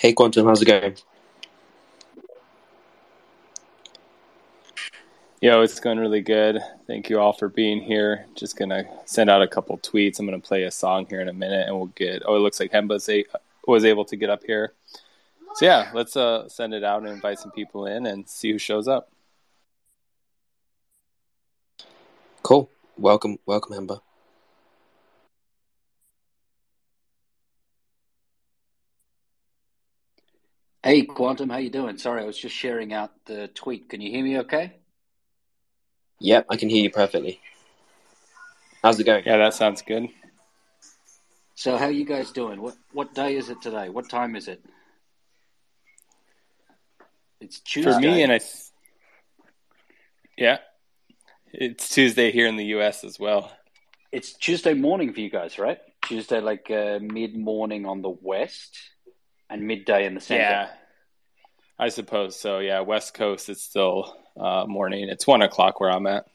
Hey, Quantum, how's it going? Yo, it's going really good. Thank you all for being here. Just going to send out a couple tweets. I'm going to play a song here in a minute, and we'll get... Oh, it looks like Hemba was able to get up here. So, yeah, let's send it out and invite some people in and see who shows up. Cool. Welcome, Hemba. Hey, Quantum, how you doing? Sorry, I was just sharing out the tweet. Can you hear me okay? Yep, I can hear you perfectly. How's it going? Yeah, that sounds good. So how are you guys doing? What day is it today? What time is it? It's Tuesday. For me, it's Tuesday here in the U.S. as well. It's Tuesday morning for you guys, right? Tuesday, like mid-morning on the West. And midday in the center. Yeah, I suppose so. Yeah, West Coast, it's still morning. It's 1 o'clock where I'm at.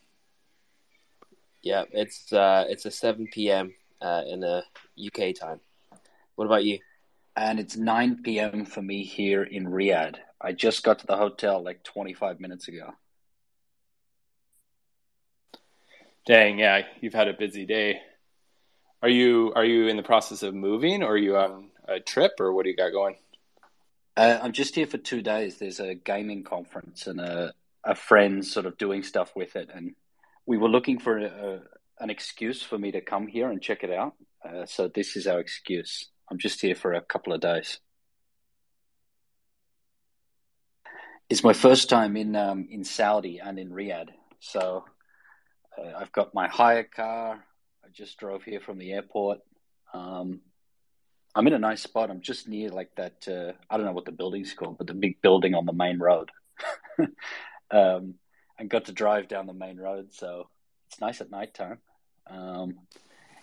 Yeah, it's a 7 p.m. In the UK time. What about you? And it's 9 p.m. for me here in Riyadh. I just got to the hotel like 25 minutes ago. Dang, yeah, you've had a busy day. Are you in the process of moving, or are you on a trip, or what do you got going? I'm just here for 2 days. There's a gaming conference and a friend sort of doing stuff with it, and we were looking for an excuse for me to come here and check it out. So this is our excuse. I'm just here for a couple of days. It's my first time in Saudi and in Riyadh, so I've got my hire car. I just drove here from the airport. I'm in a nice spot. I'm just near like that. I don't know what the building's called, but the big building on the main road. And got to drive down the main road. So it's nice at nighttime.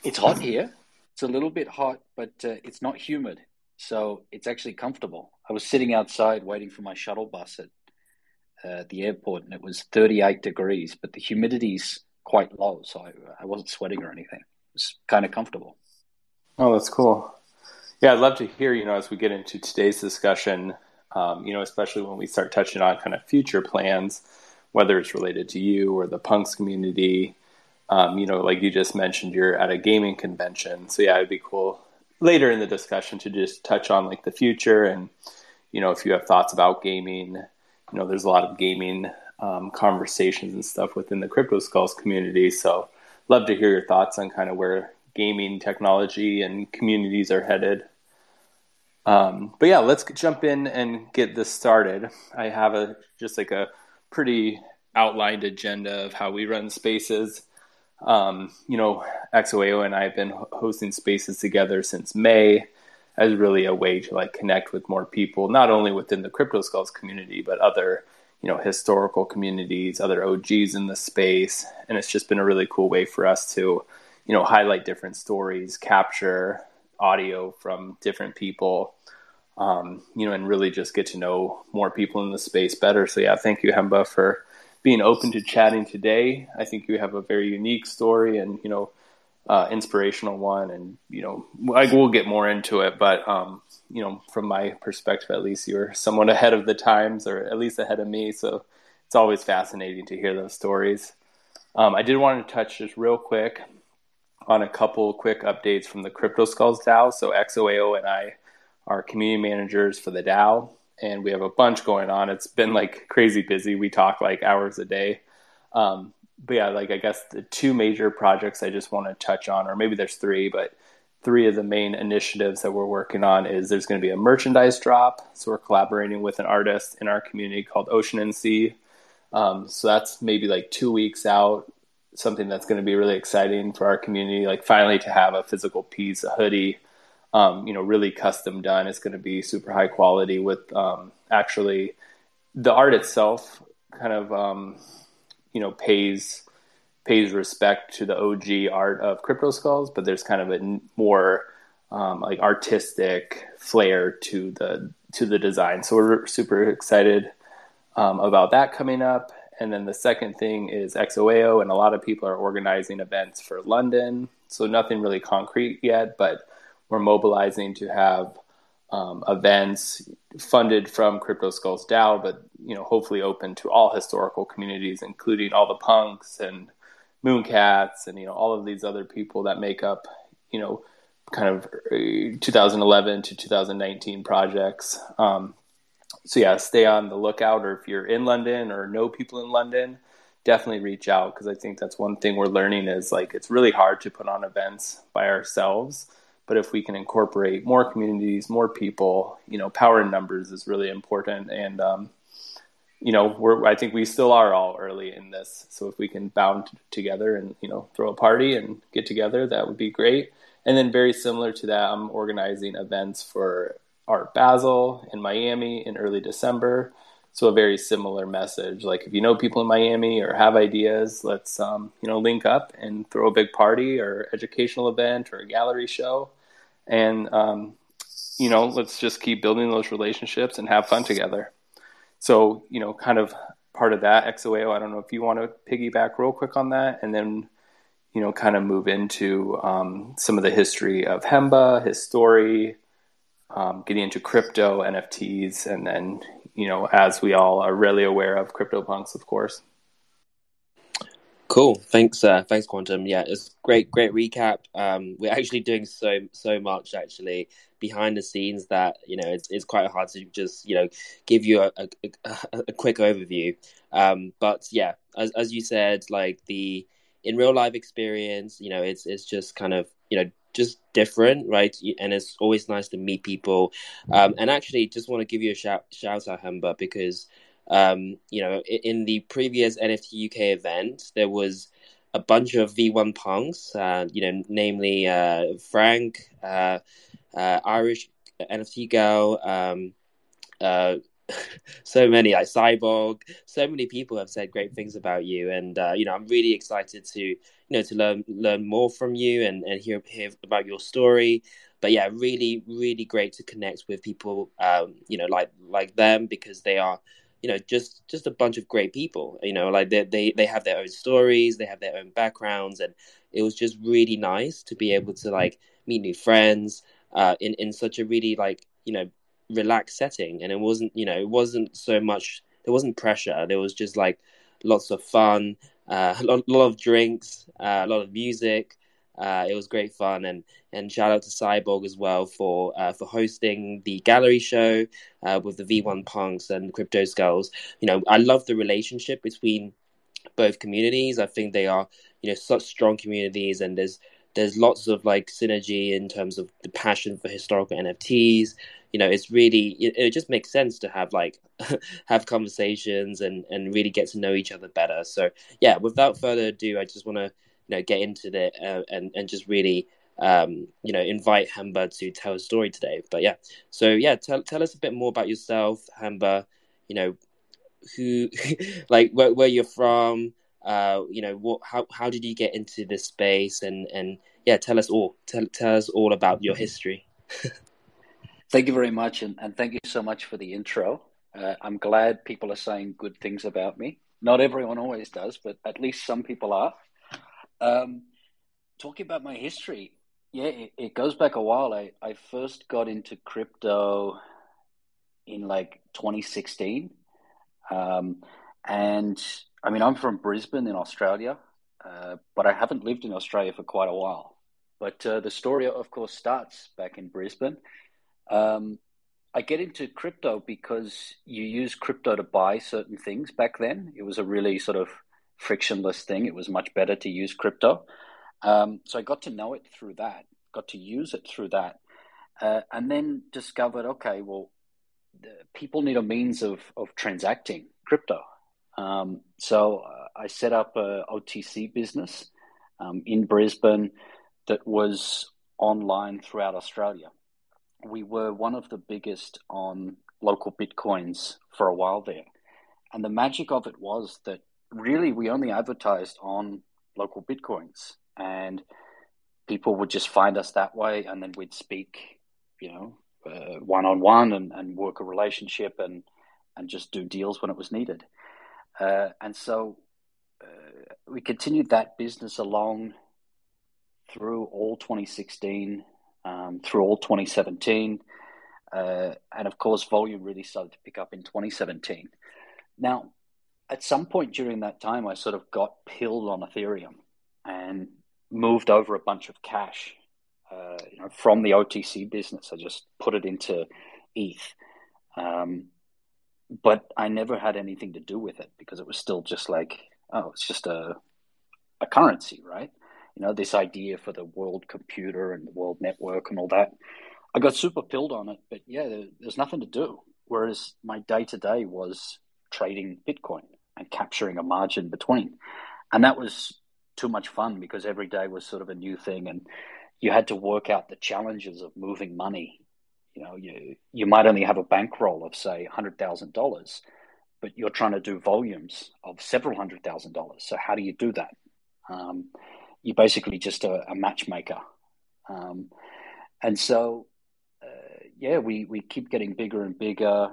It's hot here. It's a little bit hot, but it's not humid. So it's actually comfortable. I was sitting outside waiting for my shuttle bus at the airport, and it was 38 degrees, but the humidity's quite low, so I wasn't sweating or anything. It was kind of comfortable. Oh, that's cool. Yeah, I'd love to hear, as we get into today's discussion, especially when we start touching on kind of future plans, whether it's related to you or the punks community. Like you just mentioned, you're at a gaming convention. So yeah, it'd be cool later in the discussion to just touch on like the future and, if you have thoughts about gaming, there's a lot of gaming conversations and stuff within the Crypto Skulls community. So love to hear your thoughts on kind of where gaming technology and communities are headed. But yeah, let's jump in and get this started. I have a pretty outlined agenda of how we run spaces. XOAO and I have been hosting spaces together since May as really a way to like connect with more people, not only within the Crypto Skulls community, but other historical communities, other OGs in the space. And it's just been a really cool way for us to, highlight different stories, capture audio from different people, and really just get to know more people in the space better. So yeah, thank you, Hemba, for being open to chatting today. I think you have a very unique story and, inspirational one, and, we'll get more into it, but, from my perspective, at least you're somewhat ahead of the times, or at least ahead of me. So it's always fascinating to hear those stories. I did want to touch just real quick on a couple quick updates from the Crypto Skulls DAO. So XOAO and I are community managers for the DAO, and we have a bunch going on. It's been like crazy busy. We talk like hours a day. But yeah, like I guess the two major projects I just want to touch on, or maybe there's three, but three of the main initiatives that we're working on is there's going to be a merchandise drop. So we're collaborating with an artist in our community called Ocean and Sea. So that's maybe like 2 weeks out, something that's going to be really exciting for our community, like finally to have a physical piece, a hoodie, really custom done. It's going to be super high quality with actually the art itself kind of... pays respect to the OG art of Crypto Skulls, but there's kind of a more like artistic flair to the design. So we're super excited about that coming up. And then the second thing is XOAO, and a lot of people are organizing events for London. So nothing really concrete yet, but we're mobilizing to have events funded from Crypto Skulls DAO, but hopefully open to all historical communities, including all the punks and Mooncats and all of these other people that make up kind of 2011 to 2019 projects. So yeah, stay on the lookout, or if you're in London or know people in London, definitely reach out, because I think that's one thing we're learning is it's really hard to put on events by ourselves. But if we can incorporate more communities, more people, power in numbers is really important. And, I think we still are all early in this. So if we can bound together and, throw a party and get together, that would be great. And then very similar to that, I'm organizing events for Art Basel in Miami in early December. So a very similar message, if people in Miami or have ideas, let's, link up and throw a big party or educational event or a gallery show. And, let's just keep building those relationships and have fun together. So, kind of part of that, XOAO, I don't know if you want to piggyback real quick on that and then, kind of move into some of the history of Hemba, his story, getting into crypto, NFTs, and then, as we all are really aware of, CryptoPunks, of course. Cool. Thanks, Quantum. Yeah, it's great recap. We're actually doing so much actually behind the scenes that it's quite hard to just give you a quick overview. But yeah, as you said, the in real life experience, it's just kind of just different, right? And it's always nice to meet people. And actually just want to give you a shout out, Hemba, because, in the previous NFT UK event, there was a bunch of V1 punks, namely Frank, Irish NFT girl, so many like Cyborg, so many people have said great things about you, and I'm really excited to to learn more from you and hear about your story. But yeah, really great to connect with people like them, because they are just a bunch of great people. They have their own stories, they have their own backgrounds, and it was just really nice to be able to meet new friends in such a really relaxed setting. And it wasn't so much, there wasn't pressure, there was just lots of fun, a lot of drinks, a lot of music. It was great fun, and shout out to Cyborg as well for hosting the gallery show with the V1 punks and Crypto Skulls. I love the relationship between both communities. I think they are such strong communities, and there's lots of synergy in terms of the passion for historical NFTs. It's really, it just makes sense to have have conversations and really get to know each other better. So yeah, without further ado, I just want to get into the and just really invite Hemba to tell a story today. But yeah, so yeah, tell us a bit more about yourself, Hemba. Who where you're from. How did you get into this space? And yeah, tell us all about your history. Thank you very much. And thank you so much for the intro. I'm glad people are saying good things about me. Not everyone always does, but at least some people are. Talking about my history. Yeah, it goes back a while. I first got into crypto in 2016. I'm from Brisbane in Australia, but I haven't lived in Australia for quite a while. But the story, of course, starts back in Brisbane. I get into crypto because you use crypto to buy certain things back then. It was a really sort of frictionless thing. It was much better to use crypto. So I got to know it through that, got to use it through that, and then discovered, okay, well, people need a means of transacting crypto. So I set up a OTC business in Brisbane that was online throughout Australia. We were one of the biggest on local Bitcoins for a while there. And the magic of it was that really we only advertised on local Bitcoins, and people would just find us that way. And then we'd speak, one-on-one and work a relationship and just do deals when it was needed. And so we continued that business along through all 2016, through all 2017. And of course, volume really started to pick up in 2017. Now, at some point during that time, I sort of got pilled on Ethereum and moved over a bunch of cash from the OTC business. I just put it into ETH. But I never had anything to do with it because it was still just like, oh, it's just a currency, right? You know, this idea for the world computer and the world network and all that. I got super pilled on it, but yeah, there's nothing to do. Whereas my day-to-day was trading Bitcoin and capturing a margin between. And that was too much fun because every day was sort of a new thing and you had to work out the challenges of moving money. You know, you might only have a bankroll of, say, $100,000, but you're trying to do volumes of several $100,000. So how do you do that? You're basically just a matchmaker. And so, we keep getting bigger and bigger.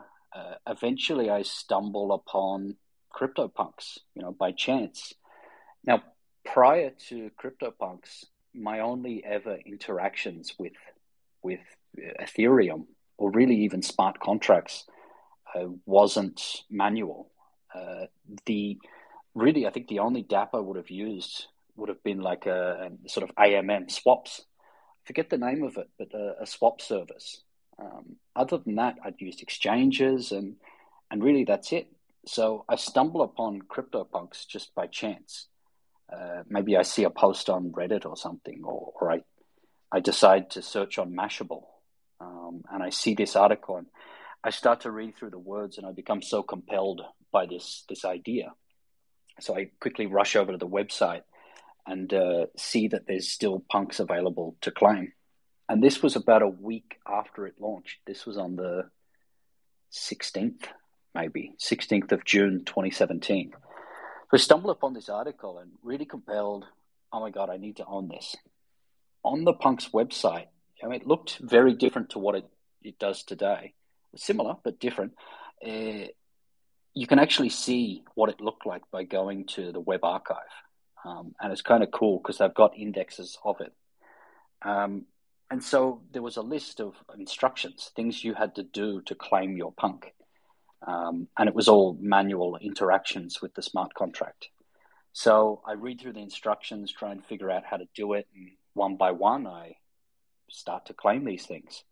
Eventually, I stumble upon CryptoPunks, by chance. Now, prior to CryptoPunks, my only ever interactions with Ethereum, or really even smart contracts, wasn't manual. I think the only DApp I would have used would have been like a sort of AMM swaps. I forget the name of it, but a swap service. Other than that, I'd used exchanges and really that's it. So I stumble upon CryptoPunks just by chance. Maybe I see a post on Reddit or something, or I decide to search on Mashable, and I see this article, and I start to read through the words, and I become so compelled by this idea. So I quickly rush over to the website and see that there's still punks available to claim. And this was about a week after it launched. This was on the 16th of June, 2017. So I stumbled upon this article and really compelled, oh my God, I need to own this. On the Punks website, it looked very different to what it does today. It's similar, but different. You can actually see what it looked like by going to the web archive. And it's kind of cool because they've got indexes of it. And so there was a list of instructions, things you had to do to claim your punk. And it was all manual interactions with the smart contract. So I read through the instructions, try and figure out how to do it. And one by one, I start to claim these things.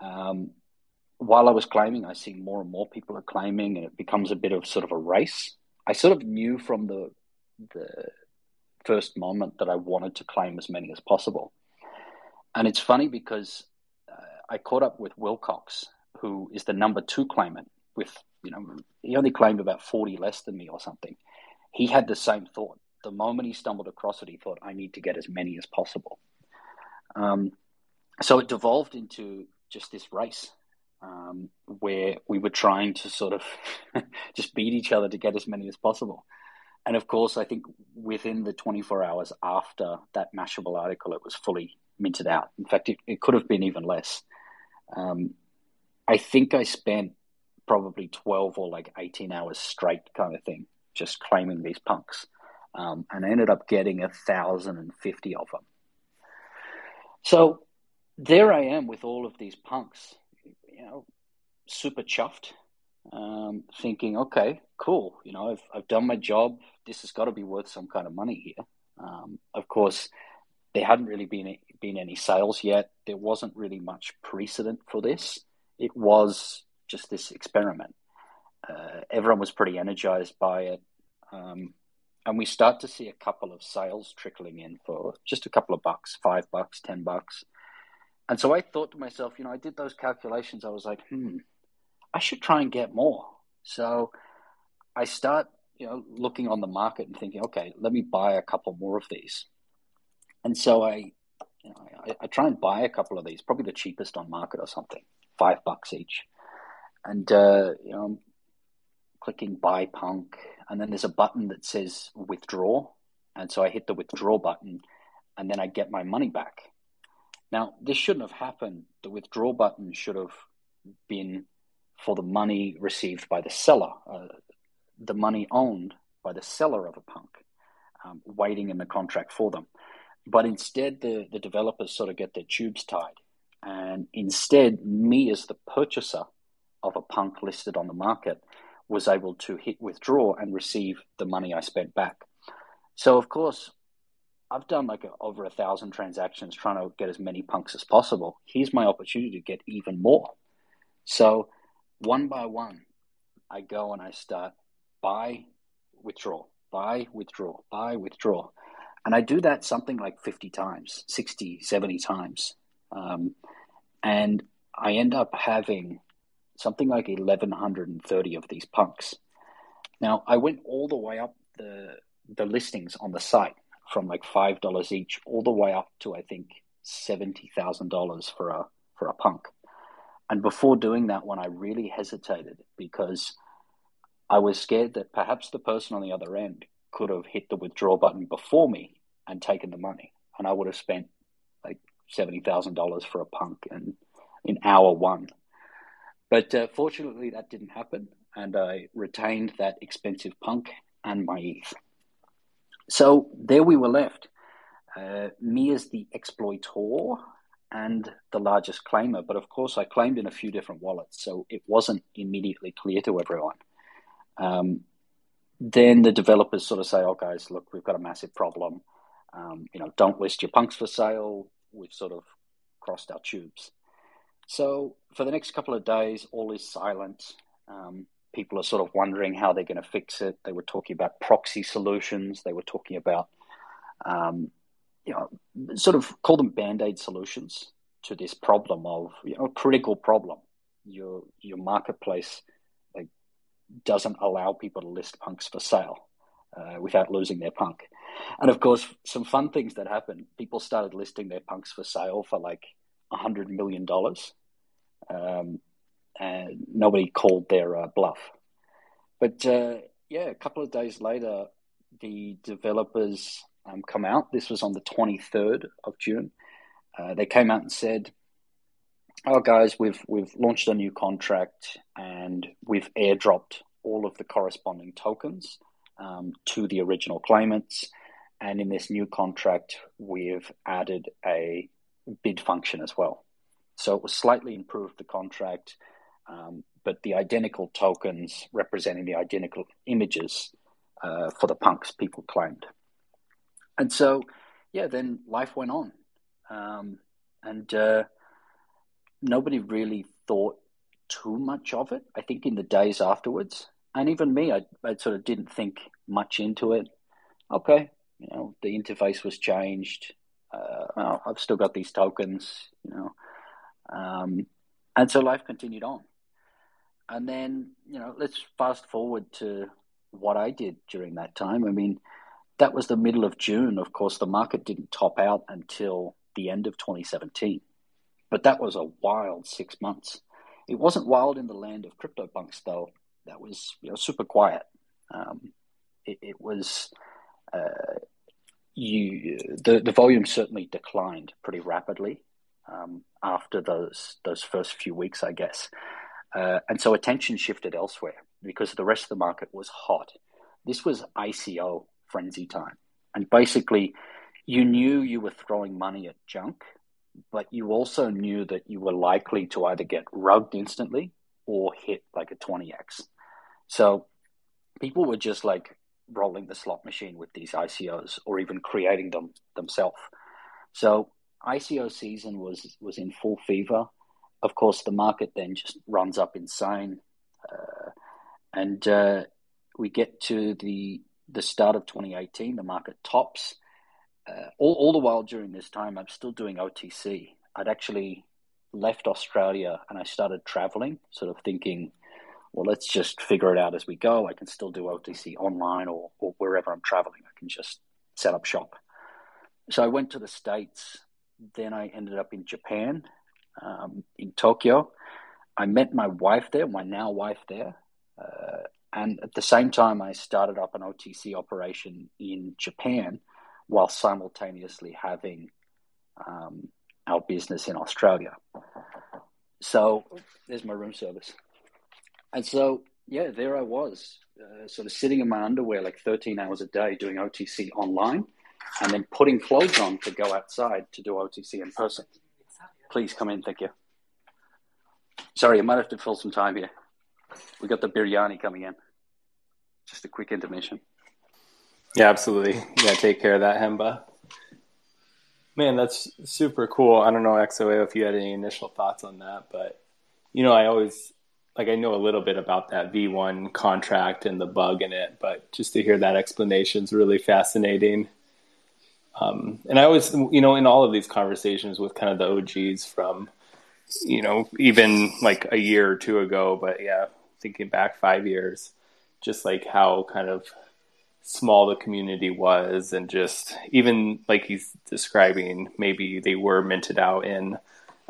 While I was claiming, I see more and more people are claiming, and it becomes a bit of sort of a race. I sort of knew from the first moment that I wanted to claim as many as possible. And it's funny because I caught up with Wilcox, who is the number 2 claimant. He only claimed about 40 less than me or something. He had the same thought. The moment he stumbled across it, he thought, I need to get as many as possible. So it devolved into just this race where we were trying to sort of just beat each other to get as many as possible. And of course, I think within the 24 hours after that Mashable article, it was fully minted out. In fact, it could have been even less. I think I spent probably 12 or like 18 hours straight kind of thing, just claiming these punks. And I ended up getting 1,050 of them. So there I am with all of these punks, super chuffed, thinking, okay, cool. I've done my job. This has got to be worth some kind of money here. Of course, there hadn't really been any sales yet. There wasn't really much precedent for this. It was just this experiment. Everyone was pretty energized by it. And we start to see a couple of sales trickling in for just a couple of bucks, $5, $10. And so I thought to myself, I did those calculations. I was like, I should try and get more. So I start, looking on the market and thinking, okay, let me buy a couple more of these. And so I try and buy a couple of these, probably the cheapest on market or something, $5 each. And, I'm clicking buy punk. And then there's a button that says withdraw. And so I hit the withdraw button and then I get my money back. Now, this shouldn't have happened. The withdraw button should have been for the money received by the seller, the money owned by the seller of a punk, waiting in the contract for them. But instead, the developers sort of get their tubes tied and instead me as the purchaser of a punk listed on the market was able to hit withdraw and receive the money I spent back. So of course, I've done like over 1,000 transactions trying to get as many punks as possible. Here's my opportunity to get even more. So one by one, I go and I start buy, withdraw, buy, withdraw, buy, withdraw. And I do that something like 50 times, 60, 70 times. And I end up having something like 1,130 of these punks. Now, I went all the way up the listings on the site from like $5 each all the way up to, I think, $70,000 for a punk. And before doing that one, I really hesitated because I was scared that perhaps the person on the other end could have hit the withdraw button before me and taken the money. And I would have spent like $70,000 for a punk and in hour one. But fortunately, that didn't happen. And I retained that expensive punk and my ETH. So there we were left, me as the exploitor and the largest claimer. But of course, I claimed in a few different wallets, so it wasn't immediately clear to everyone. Then the developers sort of say, oh, guys, look, we've got a massive problem. Don't list your punks for sale. We've sort of crossed our tubes. So for the next couple of days, all is silent. People are sort of wondering how they're going to fix it. They were talking about proxy solutions. They were talking about, sort of call them Band-Aid solutions to this problem of, a critical problem. Your marketplace doesn't allow people to list punks for sale without losing their punk. And of course, some fun things that happened. People started listing their punks for sale for like $100 million. And nobody called their bluff. But a couple of days later, the developers come out. This was on the 23rd of June. They came out and said, oh, guys, we've launched a new contract and we've airdropped all of the corresponding tokens to the original claimants. And in this new contract, we've added a bid function as well. So it was slightly improved the contract, but the identical tokens representing the identical images for the punks people claimed. And so, then life went on. Nobody really thought too much of it, I think, in the days afterwards. And even me, I sort of didn't think much into it. Okay, the interface was changed. I've still got these tokens, And so life continued on. And then, let's fast forward to what I did during that time. I mean, that was the middle of June. Of course, the market didn't top out until the end of 2017. But that was a wild 6 months. It wasn't wild in the land of CryptoPunks, though. That was super quiet. It was the volume certainly declined pretty rapidly after those first few weeks, I guess. And so attention shifted elsewhere because the rest of the market was hot. This was ICO frenzy time. And basically, you knew you were throwing money at junk, but you also knew that you were likely to either get rugged instantly or hit like a 20x. So people were just like rolling the slot machine with these ICOs or even creating them themselves. So ICO season was in full fever. Of course, the market then just runs up insane. We get to the start of 2018, the market tops. All the while during this time, I'm still doing OTC. I'd actually left Australia and I started traveling, sort of thinking, well, let's just figure it out as we go. I can still do OTC online or wherever I'm traveling. I can just set up shop. So I went to the States. Then I ended up in Japan, in Tokyo. I met my wife there, my now wife there. And at the same time, I started up an OTC operation in Japan, while simultaneously having our business in Australia. So there's my room service. And so, there I was, sort of sitting in my underwear like 13 hours a day doing OTC online and then putting clothes on to go outside to do OTC in person. Please come in. Thank you. Sorry, I might have to fill some time here. We got the biryani coming in. Just a quick intermission. Yeah, absolutely. Yeah, take care of that, Hemba. Man, that's super cool. I don't know, XOAO, if you had any initial thoughts on that, but you know, I always I know a little bit about that V1 contract and the bug in it, but just to hear that explanation is really fascinating. And I always, you know, in all of these conversations with kind of the OGs from, you know, even like a year or two ago, but yeah, thinking back 5 years, just like how kind of small the community was, and just even like he's describing, maybe they were minted out in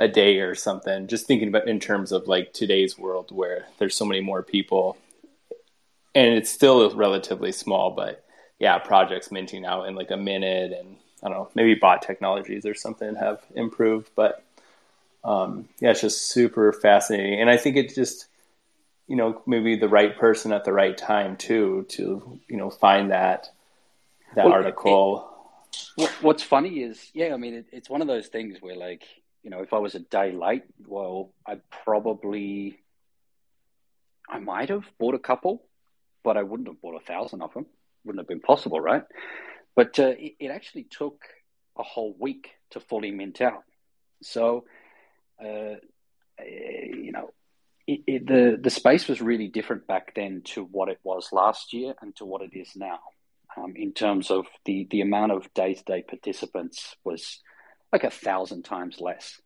a day or something, just thinking about in terms of like today's world where there's so many more people and it's still relatively small, but yeah, projects minting out in like a minute, and I don't know, maybe bot technologies or something have improved, but yeah, it's just super fascinating. And I think it just, you know, maybe the right person at the right time too, to, you know, find that well, article. What's funny is, yeah, I mean, it's one of those things where like, you know, if I was a day late, well, I might have bought a couple, but I wouldn't have bought 1,000 of them. Wouldn't have been possible, right? But it actually took a whole week to fully mint out. So, you know, the space was really different back then to what it was last year and to what it is now. In terms of the amount of day-to-day participants was like 1,000 times less,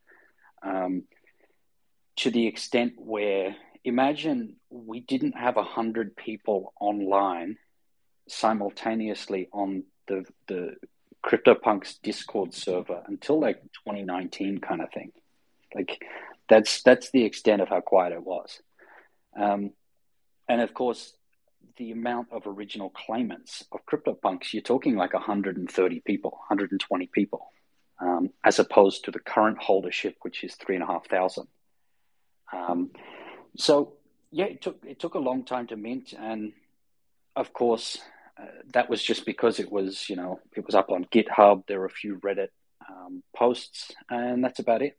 to the extent where, imagine we didn't have 100 people online simultaneously on the CryptoPunks Discord server until like 2019 kind of thing. Like that's the extent of how quiet it was. And of course, the amount of original claimants of CryptoPunks, you're talking like 130 people, 120 people. As opposed to the current holdership, which is 3,500. So yeah, it took a long time to mint, and of course that was just because it was up on GitHub. There were a few Reddit posts, and that's about it.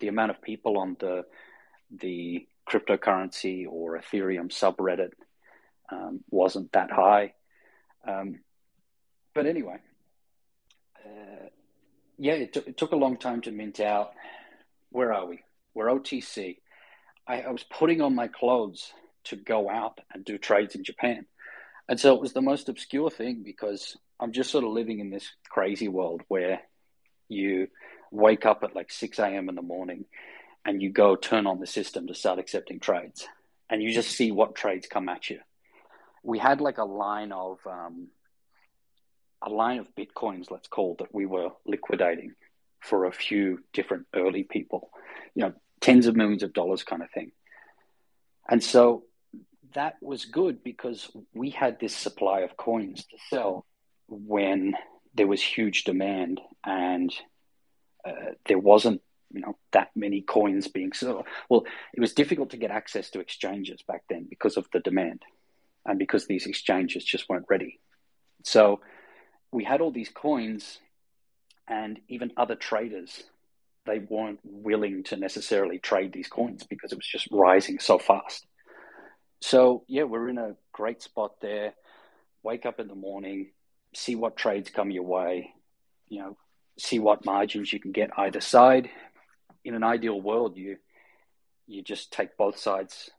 The amount of people on the cryptocurrency or Ethereum subreddit wasn't that high, but anyway. Yeah, it took a long time to mint out. Where are we? We're OTC. I was putting on my clothes to go out and do trades in Japan. And so it was the most obscure thing, because I'm just sort of living in this crazy world where you wake up at like 6 a.m. in the morning and you go turn on the system to start accepting trades. And you just see what trades come at you. We had like a line of Bitcoins, let's call, that we were liquidating for a few different early people, you know, tens of millions of dollars kind of thing. And so that was good because we had this supply of coins to sell when there was huge demand, and there wasn't, you know, that many coins being sold. Well, it was difficult to get access to exchanges back then because of the demand and because these exchanges just weren't ready. So we had all these coins, and even other traders, they weren't willing to necessarily trade these coins because it was just rising so fast. So yeah, we're in a great spot there. Wake up in the morning, see what trades come your way, you know, see what margins you can get either side. In an ideal world, you just take both sides,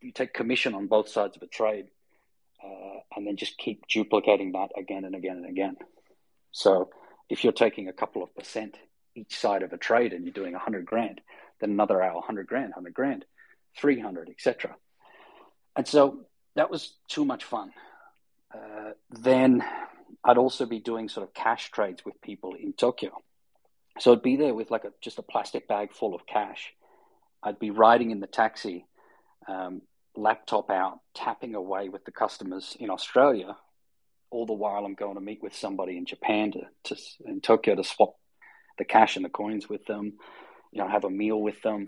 you take commission on both sides of a trade. And then just keep duplicating that again and again and again. So if you're taking a couple of percent each side of a trade and you're doing 100 grand, then another hour, 100 grand, 100 grand, 300, etc. And so that was too much fun. Then I'd also be doing sort of cash trades with people in Tokyo. So I'd be there with like just a plastic bag full of cash. I'd be riding in the taxi, laptop out, tapping away with the customers in Australia. All the while I'm going to meet with somebody in Japan in Tokyo to swap the cash and the coins with them, you know, have a meal with them.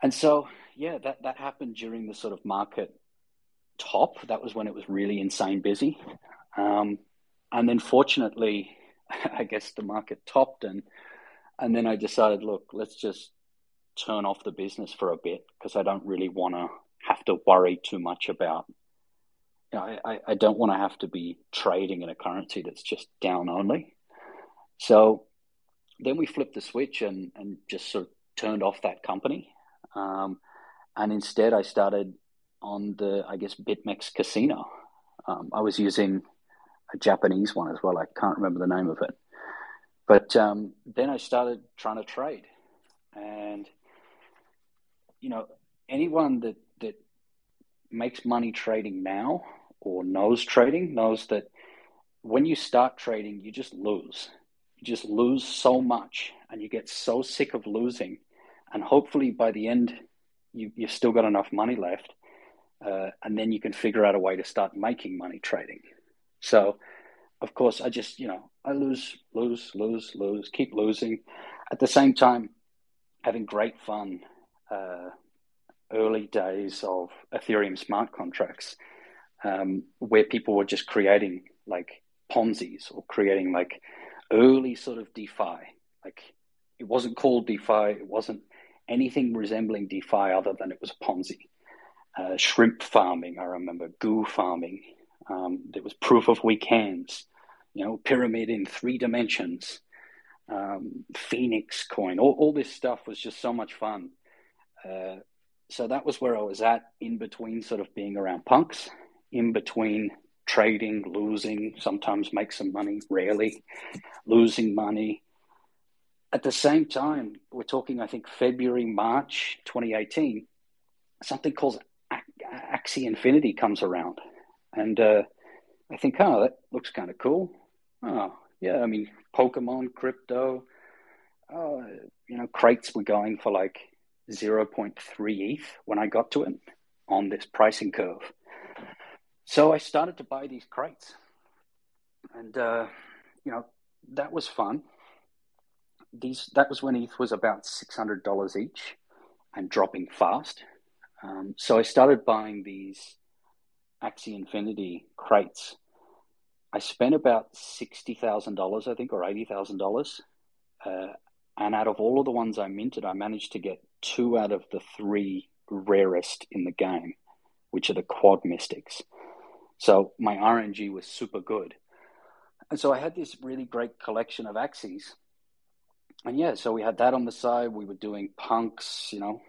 And so, yeah, that happened during the sort of market top. That was when it was really insane busy. And then fortunately, I guess the market topped, and And then I decided, look, let's just turn off the business for a bit because I don't really want to have to worry too much about, you know, I don't want to have to be trading in a currency that's just down only. So then we flipped the switch and just sort of turned off that company. And instead I started on the, I guess, BitMEX casino. I was using a Japanese one as well. I can't remember the name of it. But then I started trying to trade. And, you know, anyone that makes money trading now or knows trading knows that when you start trading, you just lose. You just lose so much and you get so sick of losing. And hopefully by the end, you've still got enough money left. And then you can figure out a way to start making money trading. So, of course, I just, you know, I lose, keep losing. At the same time, having great fun, early days of Ethereum smart contracts, where people were just creating like Ponzi's or creating like early sort of DeFi. Like it wasn't called DeFi. It wasn't anything resembling DeFi other than it was Ponzi. Shrimp farming, I remember, goo farming. There was proof of weak hands, you know, pyramid in 3 dimensions, Phoenix coin, all this stuff was just so much fun. So that was where I was at, in between sort of being around punks, in between trading, losing, sometimes make some money, rarely losing money. At the same time, we're talking, I think, February, March 2018, something called Axie Infinity comes around. And I think, oh, that looks kind of cool. Oh, yeah, I mean, Pokemon, crypto, you know, crates were going for like 0.3 ETH when I got to it on this pricing curve. So I started to buy these crates. And, you know, that was fun. That was when ETH was about $600 each and dropping fast. So I started buying these Axie Infinity crates. I spent about $60,000, I think, or $80,000. And out of all of the ones I minted, I managed to get 2 out of the 3 rarest in the game, which are the quad mystics. So my RNG was super good. And so I had this really great collection of Axies. And yeah, so we had that on the side. We were doing punks, you know,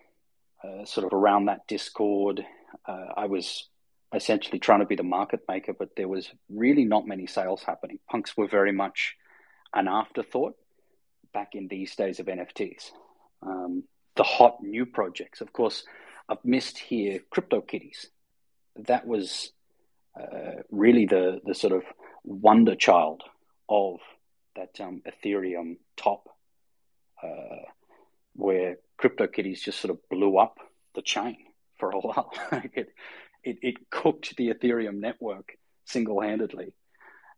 sort of around that Discord. I was essentially trying to be the market maker, but there was really not many sales happening. Punks were very much an afterthought back in these days of NFTs. The hot new projects, of course, I've missed here CryptoKitties. That was really the sort of wonder child of that Ethereum top, where CryptoKitties just sort of blew up the chain for a while. It cooked the Ethereum network single-handedly.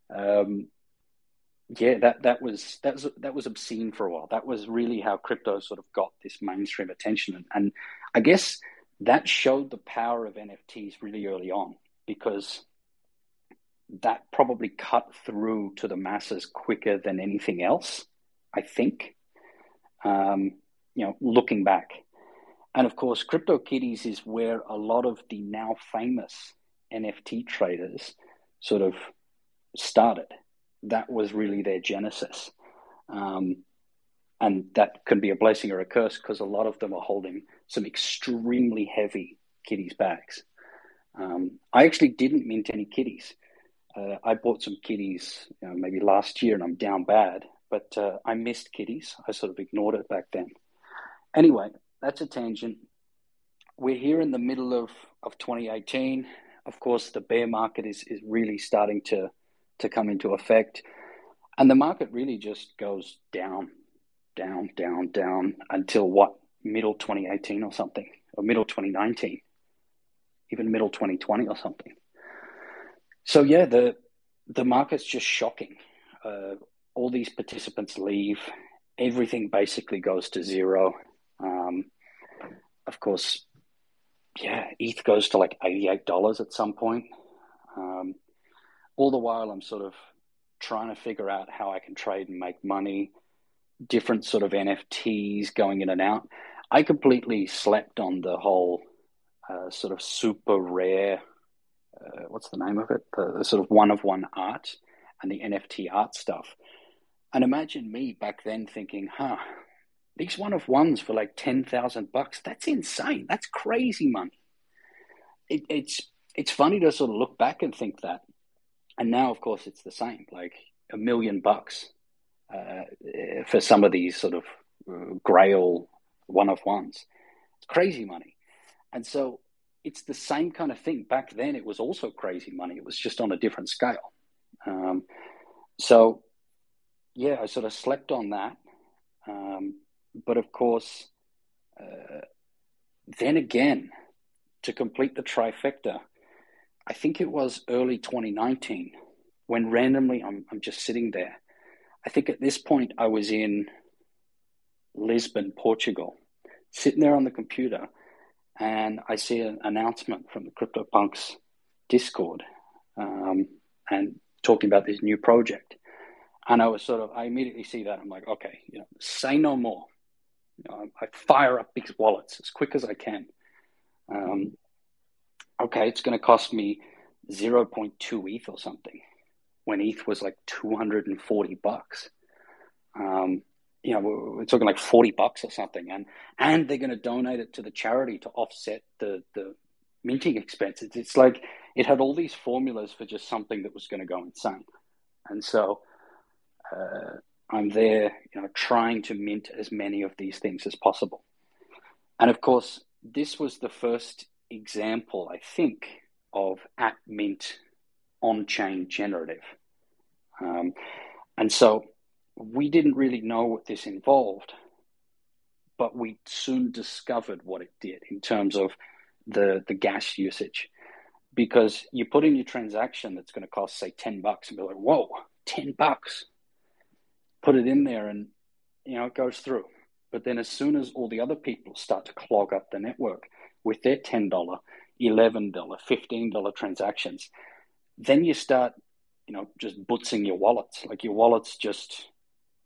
Yeah, that was obscene for a while. That was really how crypto sort of got this mainstream attention, and I guess that showed the power of NFTs really early on, because that probably cut through to the masses quicker than anything else, I think. You know, looking back. And of course, CryptoKitties is where a lot of the now famous NFT traders sort of started. That was really their genesis. And that can be a blessing or a curse, because a lot of them are holding some extremely heavy kitties bags. I actually didn't mint any kitties. I bought some kitties, you know, maybe last year, and I'm down bad, but I missed kitties. I sort of ignored it back then. Anyway, that's a tangent. We're here in the middle of 2018. Of course, the bear market is really starting to come into effect. And the market really just goes down until what? Middle 2018 or something, or middle 2019, even middle 2020 or something. So yeah, the market's just shocking. All these participants leave. Everything basically goes to zero. Of course, yeah, ETH goes to like $88 at some point. All the while I'm sort of trying to figure out how I can trade and make money. different sort of NFTs going in and out. I completely slept on the whole sort of super rare, what's the name of it? The sort of one-of-one art and the NFT art stuff. And imagine me back then thinking, these one-of-ones for like $10,000, that's insane. That's crazy money. It's funny to sort of look back and think that. And now, of course, it's the same, like $1 million for some of these sort of grail one-of-ones. It's crazy money. And so it's the same kind of thing. Back then, it was also crazy money. It was just on a different scale. So, yeah, I sort of slept on that. But, of course, then again, to complete the trifecta, I think it was early 2019 when randomly I'm just sitting there. I think at this point I was in Lisbon, Portugal, sitting there on the computer, and I see an announcement from the CryptoPunks Discord and talking about this new project. And I immediately see that. I'm like, okay, say no more. I fire up these wallets as quick as I can. Okay, it's going to cost me 0.2 ETH or something, when ETH was like $240. We're talking like $40 or something. And they're going to donate it to the charity to offset the minting expenses. It's like it had all these formulas for just something that was going to go insane. And so I'm there, trying to mint as many of these things as possible. And of course, this was the first example, I think, of at mint on-chain generative. And so we didn't really know what this involved, but we soon discovered what it did in terms of the gas usage, because you put in your transaction that's going to cost, say, $10 and be like, whoa, $10, put it in there and, it goes through. But then as soon as all the other people start to clog up the network with their $10, $11, $15 transactions, then you start, just bootsing your wallets. Like your wallets just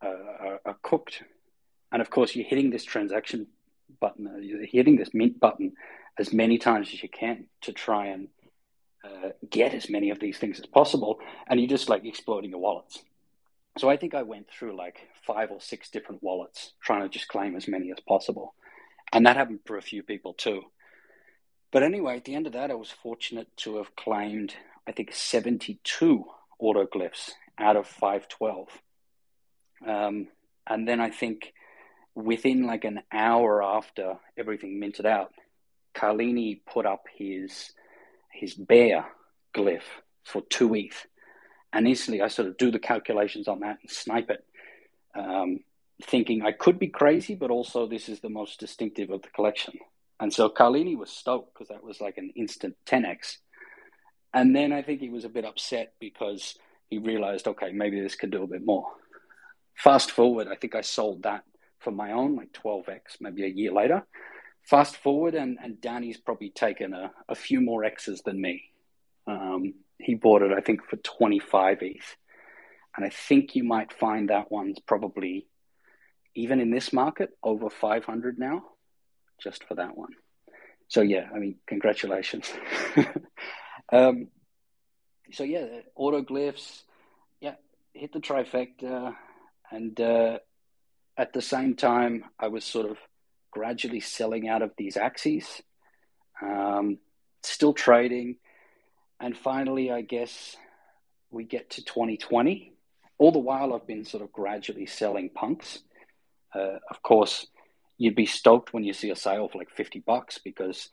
are cooked. And of course, you're hitting this transaction button, you're hitting this mint button as many times as you can to try and get as many of these things as possible. And you're just like exploding your wallets. So I think I went through like 5 or 6 different wallets trying to just claim as many as possible. And that happened for a few people too. But anyway, at the end of that, I was fortunate to have claimed, I think, 72 autoglyphs out of 512. And then I think within like an hour after everything minted out, Carlini put up his bear glyph for 2 ETH. And instantly I sort of do the calculations on that and snipe it, thinking I could be crazy, but also this is the most distinctive of the collection. And so Carlini was stoked because that was like an instant 10x. And then I think he was a bit upset because he realized, okay, maybe this could do a bit more. Fast forward, I think I sold that for my own, like 12x, maybe a year later. Fast forward, and Danny's probably taken a few more x's than me. He bought it, I think, for 25 ETH. And I think you might find that one's probably, even in this market, over 500 now, just for that one. So, yeah, I mean, congratulations. So, yeah, autoglyphs, hit the trifecta. And at the same time, I was sort of gradually selling out of these axes, still trading. And finally, I guess we get to 2020. All the while, I've been sort of gradually selling punks. Of course, you'd be stoked when you see a sale for like $50 because,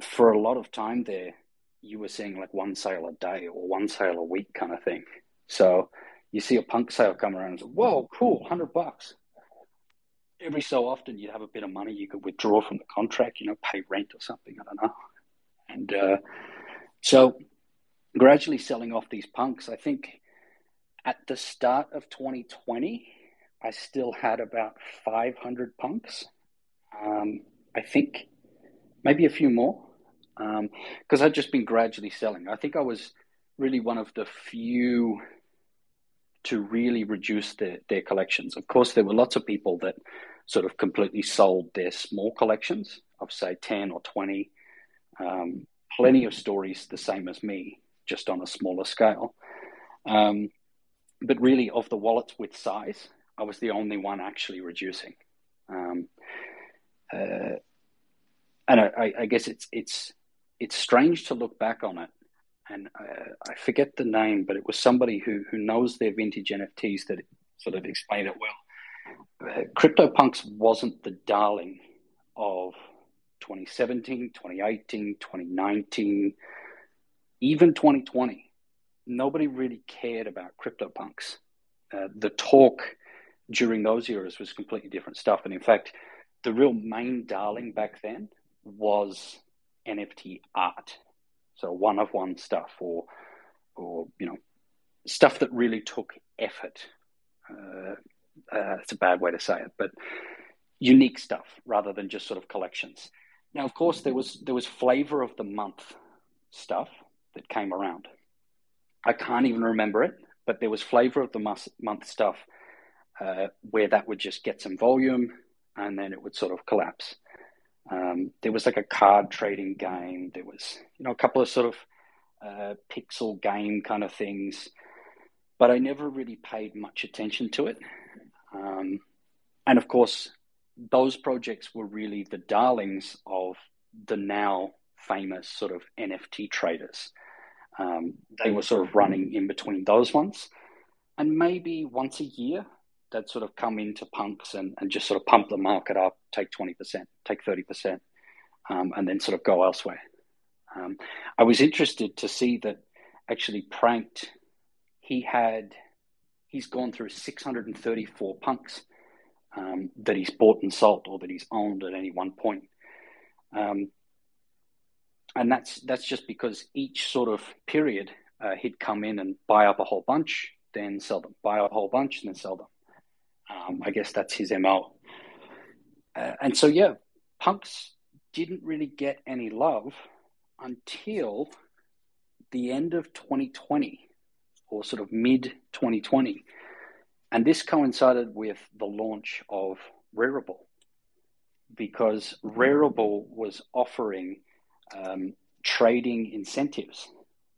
for a lot of time there, you were seeing like one sale a day or one sale a week kind of thing. So you see a punk sale come around and say, whoa, cool, $100. Every so often, you'd have a bit of money you could withdraw from the contract, pay rent or something, I don't know. And so gradually selling off these punks, I think at the start of 2020, I still had about 500 punks. I think maybe a few more because I'd just been gradually selling. I think I was really one of the few to really reduce their collections. Of course, there were lots of people that sort of completely sold their small collections of, say, 10 or 20. Plenty of stories the same as me, just on a smaller scale. But really, of the wallets with size, I was the only one actually reducing. And I guess it's strange to look back on it. And I forget the name, but it was somebody who knows their vintage NFTs that sort of explained it well. CryptoPunks wasn't the darling of 2017, 2018, 2019, even 2020. Nobody really cared about CryptoPunks. The talk during those eras was completely different stuff. And in fact, the real main darling back then was NFT art. So one-of-one stuff or you know, stuff that really took effort. It's a bad way to say it, but unique stuff rather than just sort of collections. Now, of course, there was flavor of the month stuff that came around. I can't even remember it, but there was flavor of the month stuff where that would just get some volume and then it would sort of collapse. There was like a card trading game. There was, you know, a couple of sort of pixel game kind of things, but I never really paid much attention to it. And of course, those projects were really the darlings of the now famous sort of NFT traders. They were sort of running in between those ones, and maybe once a year, that sort of come into punks and just sort of pump the market up, take 20%, take 30%, and then sort of go elsewhere. I was interested to see that actually Pranked, he's gone through 634 punks that he's bought and sold or that he's owned at any one point. And that's just because each sort of period he'd come in and buy up a whole bunch, then sell them, buy up a whole bunch and then sell them. I guess that's his MO. And so, yeah, punks didn't really get any love until the end of 2020 or sort of mid-2020. And this coincided with the launch of Rarible, because Rarible was offering trading incentives,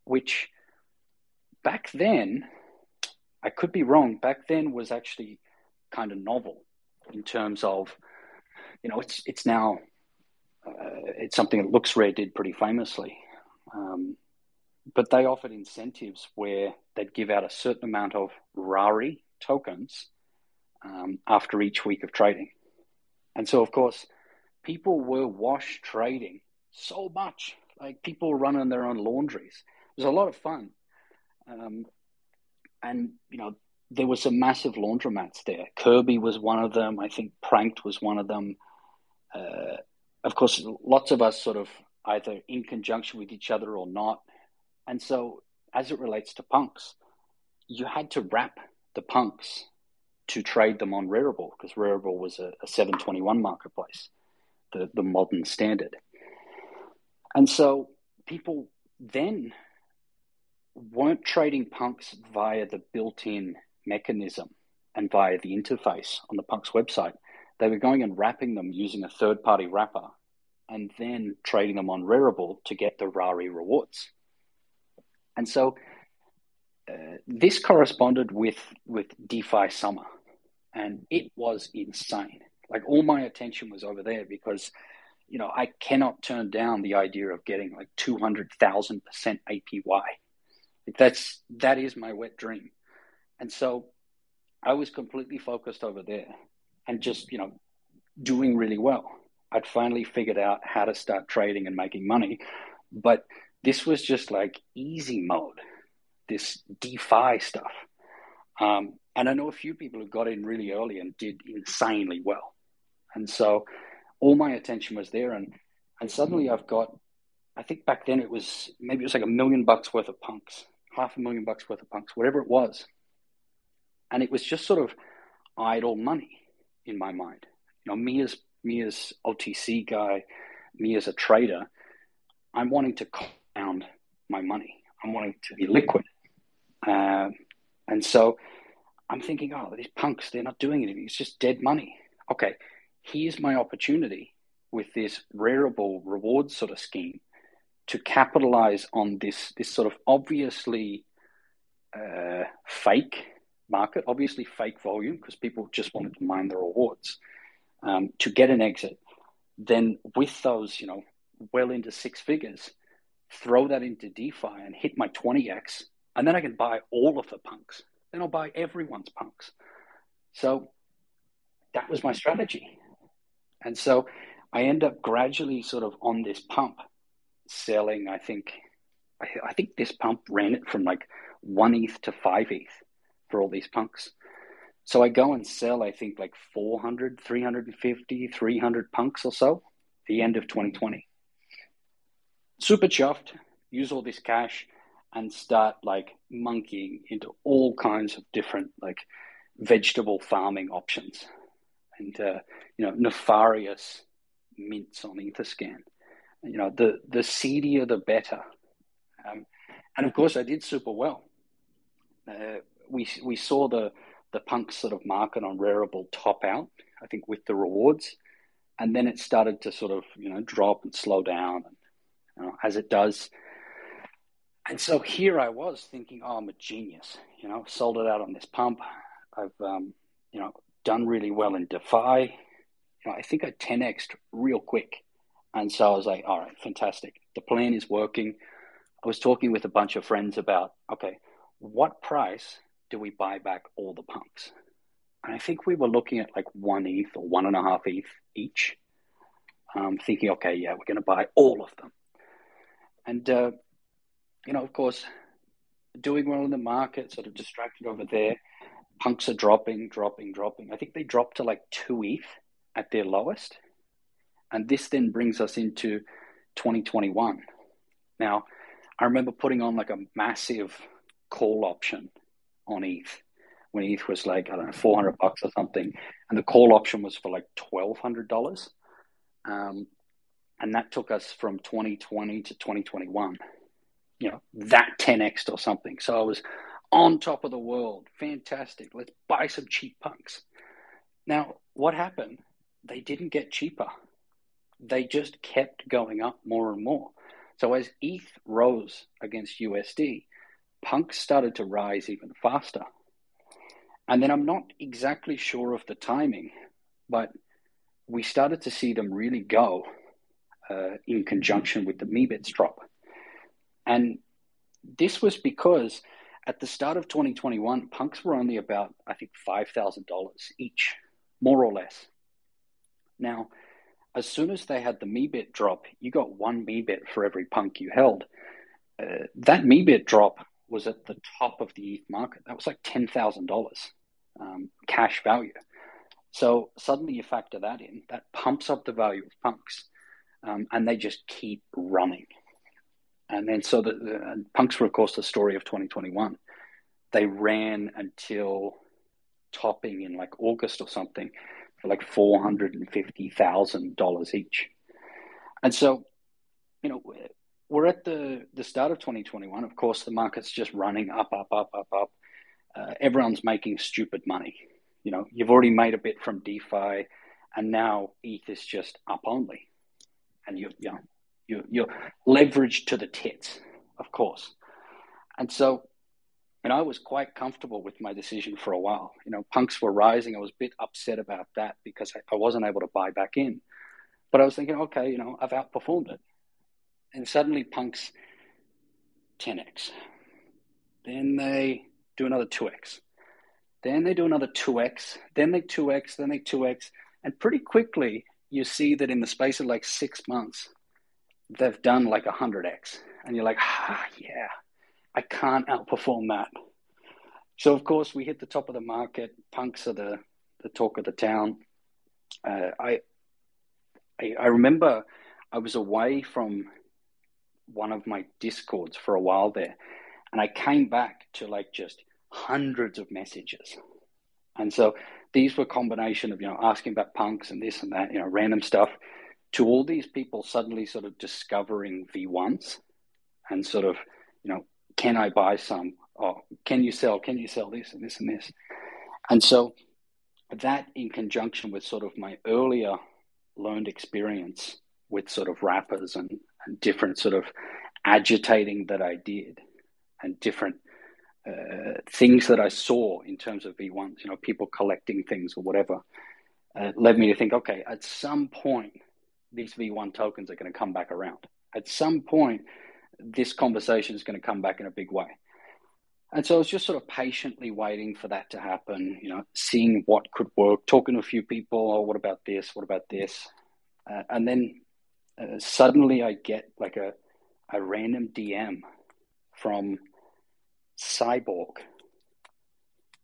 which back then, I could be wrong, back then was actually kind of novel in terms of, you know, it's now, it's something that Looks Rare did pretty famously. But they offered incentives where they'd give out a certain amount of RARI tokens after each week of trading. And so, of course, people were wash trading so much, like people running their own laundries. It was a lot of fun. And, you know, there were some massive laundromats there. Kirby was one of them. I think Pranked was one of them. Of course, lots of us sort of either in conjunction with each other or not. And so as it relates to punks, you had to wrap the punks to trade them on Rarible, because Rarible was a 721 marketplace, the modern standard. And so people then weren't trading punks via the built-in mechanism and via the interface on the punks website. They were going and wrapping them using a third-party wrapper and then trading them on Rarible to get the RARI rewards. And so this corresponded with DeFi summer, and it was insane. Like, all my attention was over there because, you know, I cannot turn down the idea of getting like 200,000% APY. That is my wet dream. And so I was completely focused over there and just, you know, doing really well. I'd finally figured out how to start trading and making money. But this was just like easy mode, this DeFi stuff. And I know a few people who got in really early and did insanely well. And so all my attention was there. And suddenly I've got, I think back then it was like $1 million worth of punks, $500,000 worth of punks, whatever it was. And it was just sort of idle money in my mind. You know, me as OTC guy, me as a trader, I'm wanting to compound my money. I'm wanting to be liquid. And so I'm thinking, oh, these punks, they're not doing anything. It's just dead money. Okay, here's my opportunity with this rareable reward sort of scheme to capitalize on this sort of obviously fake market, obviously fake volume, because people just wanted to mine the rewards to get an exit. Then with those, well into six figures, throw that into DeFi and hit my 20x, and then I can buy all of the punks. Then I'll buy everyone's punks. So that was my strategy. And so I end up gradually sort of on this pump selling, I think this pump ran it from like 1 ETH to 5 ETH for all these punks. So I go and sell, I think like 400, 350, 300 punks or so, the end of 2020. Super chuffed, use all this cash and start like monkeying into all kinds of different like vegetable farming options and, nefarious mints on Etherscan. The seedier, the better. And of course I did super well. We saw the punk sort of market on Rarible top out, I think with the rewards. And then it started to sort of, drop and slow down and, as it does. And so here I was thinking, oh, I'm a genius, sold it out on this pump. I've, done really well in DeFi. I think I 10x'd real quick. And so I was like, all right, fantastic. The plan is working. I was talking with a bunch of friends about, okay, what price do we buy back all the punks? And I think we were looking at like 1 ETH or 1.5 ETH each. Thinking, okay, yeah, we're going to buy all of them. And, of course, doing well in the market, sort of distracted over there. Punks are dropping. I think they dropped to like 2 ETH at their lowest. And this then brings us into 2021. Now, I remember putting on like a massive call option on ETH when ETH was like, I don't know, $400 or something. And the call option was for like $1,200. And that took us from 2020 to 2021, that 10x or something. So I was on top of the world. Fantastic. Let's buy some cheap punks. Now, what happened? They didn't get cheaper. They just kept going up more and more. So as ETH rose against USD, punks started to rise even faster. And then I'm not exactly sure of the timing, but we started to see them really go in conjunction with the Meebits drop. And this was because at the start of 2021, punks were only about, I think, $5,000 each, more or less. Now, as soon as they had the Meebit drop, you got one Meebit for every punk you held. That Meebit drop was at the top of the ETH market. That was like $10,000 cash value. So suddenly you factor that in. That pumps up the value of punks, and they just keep running. And then so the punks were, of course, the story of 2021. They ran until topping in like August or something for like $450,000 each. And so, we're at the start of 2021. Of course, the market's just running up. Everyone's making stupid money. You've already made a bit from DeFi, and now ETH is just up only. And you're leveraged to the tits, of course. And so, I was quite comfortable with my decision for a while. Punks were rising. I was a bit upset about that because I wasn't able to buy back in. But I was thinking, okay, I've outperformed it. And suddenly punks 10x. Then they do another 2x. Then they do another 2x. Then they 2x. Then they 2x. And pretty quickly, you see that in the space of like 6 months, they've done like 100x. And you're like, yeah, I can't outperform that. So, of course, we hit the top of the market. Punks are the talk of the town. I remember I was away from one of my Discords for a while there, and I came back to like just hundreds of messages. And so these were a combination of, asking about punks and this and that, random stuff, to all these people suddenly sort of discovering V1s and sort of, can I buy some? Oh, can you sell this and this and this? And so that, in conjunction with sort of my earlier learned experience with sort of rappers and different sort of agitating that I did and different things that I saw in terms of V1s, you know, people collecting things or whatever, led me to think, okay, at some point, these V1 tokens are going to come back around. At some point, this conversation is going to come back in a big way. And so I was just sort of patiently waiting for that to happen, you know, seeing what could work, talking to a few people, oh, what about this? What about this? And then suddenly I get like a random DM from Cyborg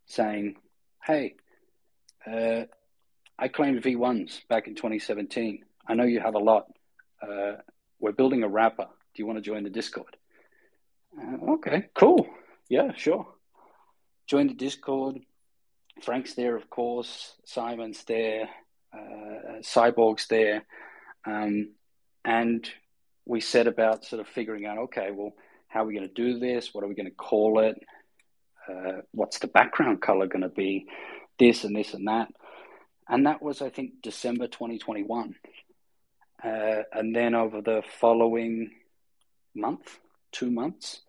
saying, hey, I claimed V1s back in 2017. I know you have a lot. We're building a wrapper. Do you want to join the Discord? Okay, cool. Yeah, sure. Join the Discord. Frank's there, of course. Simon's there. Cyborg's there. And we set about sort of figuring out, okay, well, how are we going to do this? What are we going to call it? What's the background color going to be? This and this and that. And that was, I think, December 2021. And then over the following month, 2 months,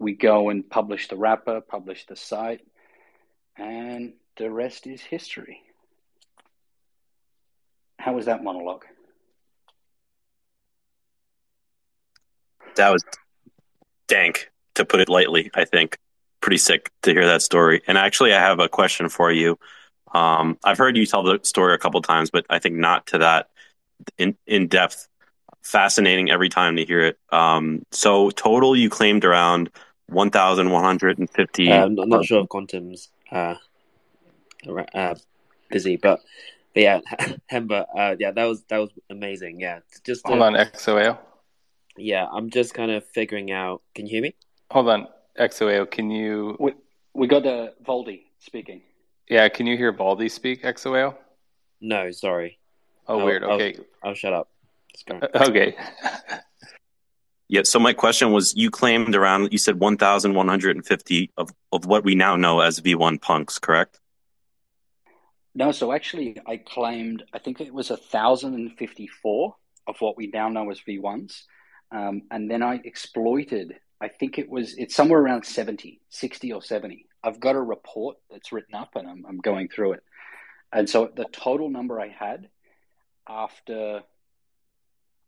we go and publish the wrapper, publish the site, and the rest is history. How was that monologue? That was dank, to put it lightly, I think. Pretty sick to hear that story. And actually, I have a question for you. I've heard you tell the story a couple times, but I think not to that in depth. Fascinating every time to hear it. So total, you claimed around 1,150. I'm not sure of Quantum's busy, but yeah, Hemba. Yeah, that was amazing. Yeah, just hold on, XOAO. Yeah, I'm just kind of figuring out. Can you hear me? Hold on, XOAO. Can you? We got Voldy speaking. Yeah, can you hear Voldy speak, XOAO? No, sorry. Oh, weird. Okay, I'll shut up. Okay. Yeah, so my question was, you claimed around, you said 1,150 of what we now know as V1 Punks, correct? No, so actually I claimed, I think it was 1,054 of what we now know as V1s. And then I exploited, I think it's somewhere around 60 or 70. I've got a report that's written up and I'm going through it. And so the total number I had after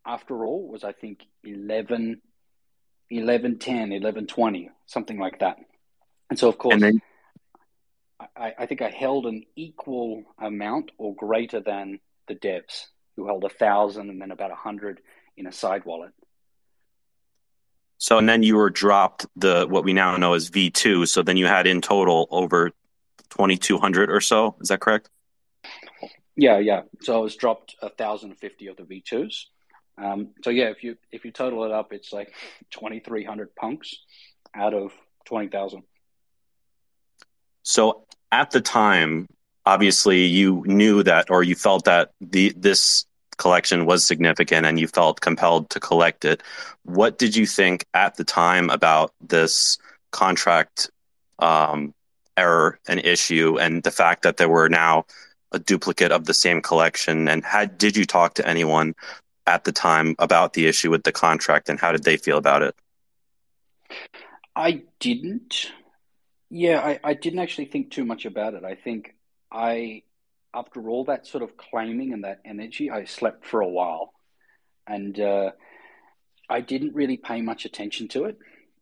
all was, I think, 1110, 1120, something like that. And so, of course, I think I held an equal amount or greater than the devs who held 1,000 and then about 100 in a side wallet. So, and then you were dropped what we now know as V2. So then you had in total over 2,200 or so. Is that correct? Yeah. So I was dropped 1,050 of the V2s. So yeah, if you total it up, it's like 2,300 punks out of 20,000. So at the time, obviously you knew that, or you felt that this collection was significant and you felt compelled to collect it. What did you think at the time about this contract error and issue, and the fact that there were now a duplicate of the same collection? And did you talk to anyone at the time about the issue with the contract, and how did they feel about it? I didn't. Yeah, I didn't actually think too much about it. I think after all that sort of claiming and that energy, I slept for a while, and I didn't really pay much attention to it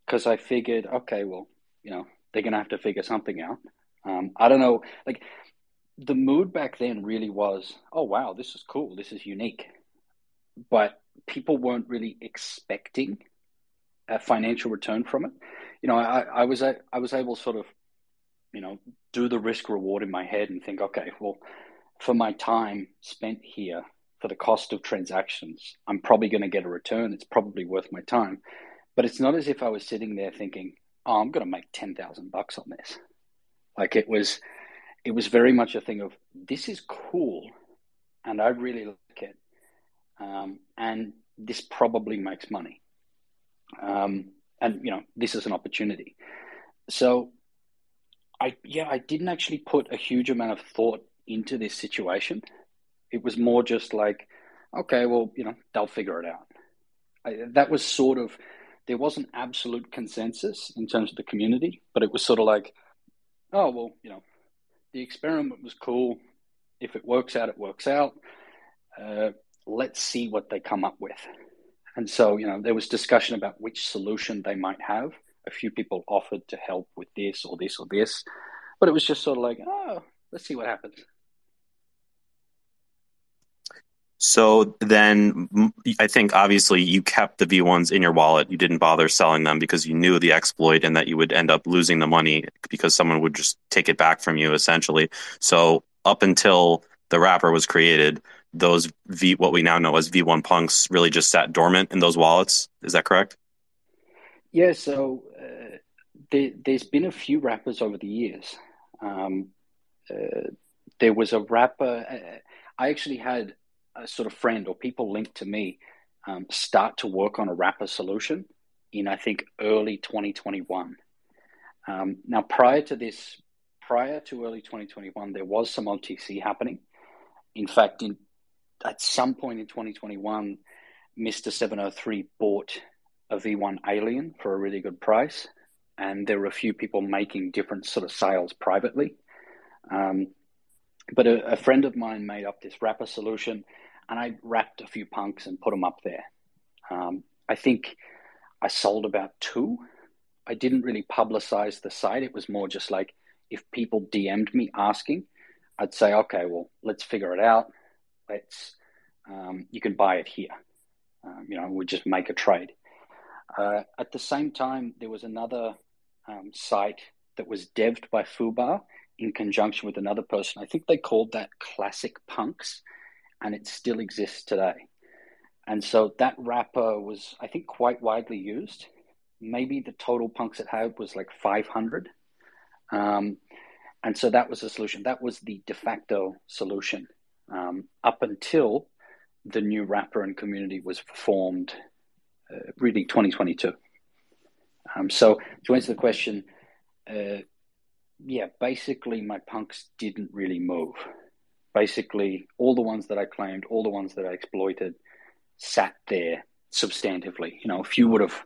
because I figured, okay, well, you know, they're going to have to figure something out. I don't know, like the mood back then really was, oh, wow, this is cool. This is unique. But people weren't really expecting a financial return from it. You know, I was able to sort of, you know, do the risk reward in my head and think, okay, well, for my time spent here, for the cost of transactions, I'm probably going to get a return. It's probably worth my time. But it's not as if I was sitting there thinking, oh, I'm going to make $10,000 on this. Like it was very much a thing of, this is cool and I really like it. And this probably makes money. And, you know, this is an opportunity. So I didn't actually put a huge amount of thought into this situation. It was more just like, okay, well, you know, they'll figure it out. That was sort of, there wasn't absolute consensus in terms of the community, but it was sort of like, oh, well, you know, the experiment was cool. If it works out, it works out. Let's see what they come up with. And so, you know, there was discussion about which solution they might have. A few people offered to help with this or this or this, but it was just sort of like, oh, let's see what happens. So then I think obviously you kept the V1s in your wallet. You didn't bother selling them because you knew the exploit and that you would end up losing the money because someone would just take it back from you essentially. So up until the wrapper was created, those what we now know as V1 punks really just sat dormant in those wallets. Is that correct? Yeah, so there's been a few wrappers over the years. There was a wrapper. I actually had a sort of friend or people linked to me start to work on a wrapper solution in, I think, early 2021. Now, prior to early 2021, there was some OTC happening. In fact, at some point in 2021, Mr. 703 bought a V1 alien for a really good price, and there were a few people making different sort of sales privately. But a friend of mine made up this wrapper solution, and I wrapped a few punks and put them up there. I think I sold about 2. I didn't really publicize the site. It was more just like if people DM'd me asking, I'd say, okay, well, let's figure it out. Let's you can buy it here. We'll just make a trade. At the same time, there was another site that was devved by Fubar in conjunction with another person. I think they called that Classic Punks, and it still exists today. And so that wrapper was, I think, quite widely used. Maybe the total punks it had was like 500. And so that was the solution. That was the de facto solution up until the new wrapper and community was formed really 2022. So to answer the question, basically my punks didn't really move. Basically all the ones that I claimed, all the ones that I exploited sat there substantively. You know, a few would have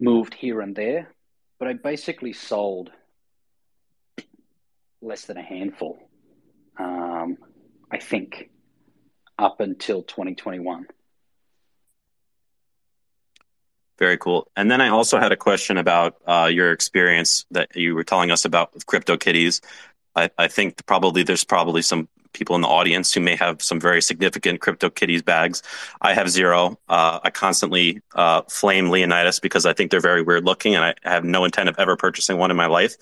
moved here and there, but I basically sold less than a handful, I think, up until 2021. Very cool. And then I also had a question about your experience that you were telling us about with CryptoKitties. I think there's probably some people in the audience who may have some very significant CryptoKitties bags. I have 0. I constantly flame Leonidas because I think they're very weird looking, and I have no intent of ever purchasing one in my life.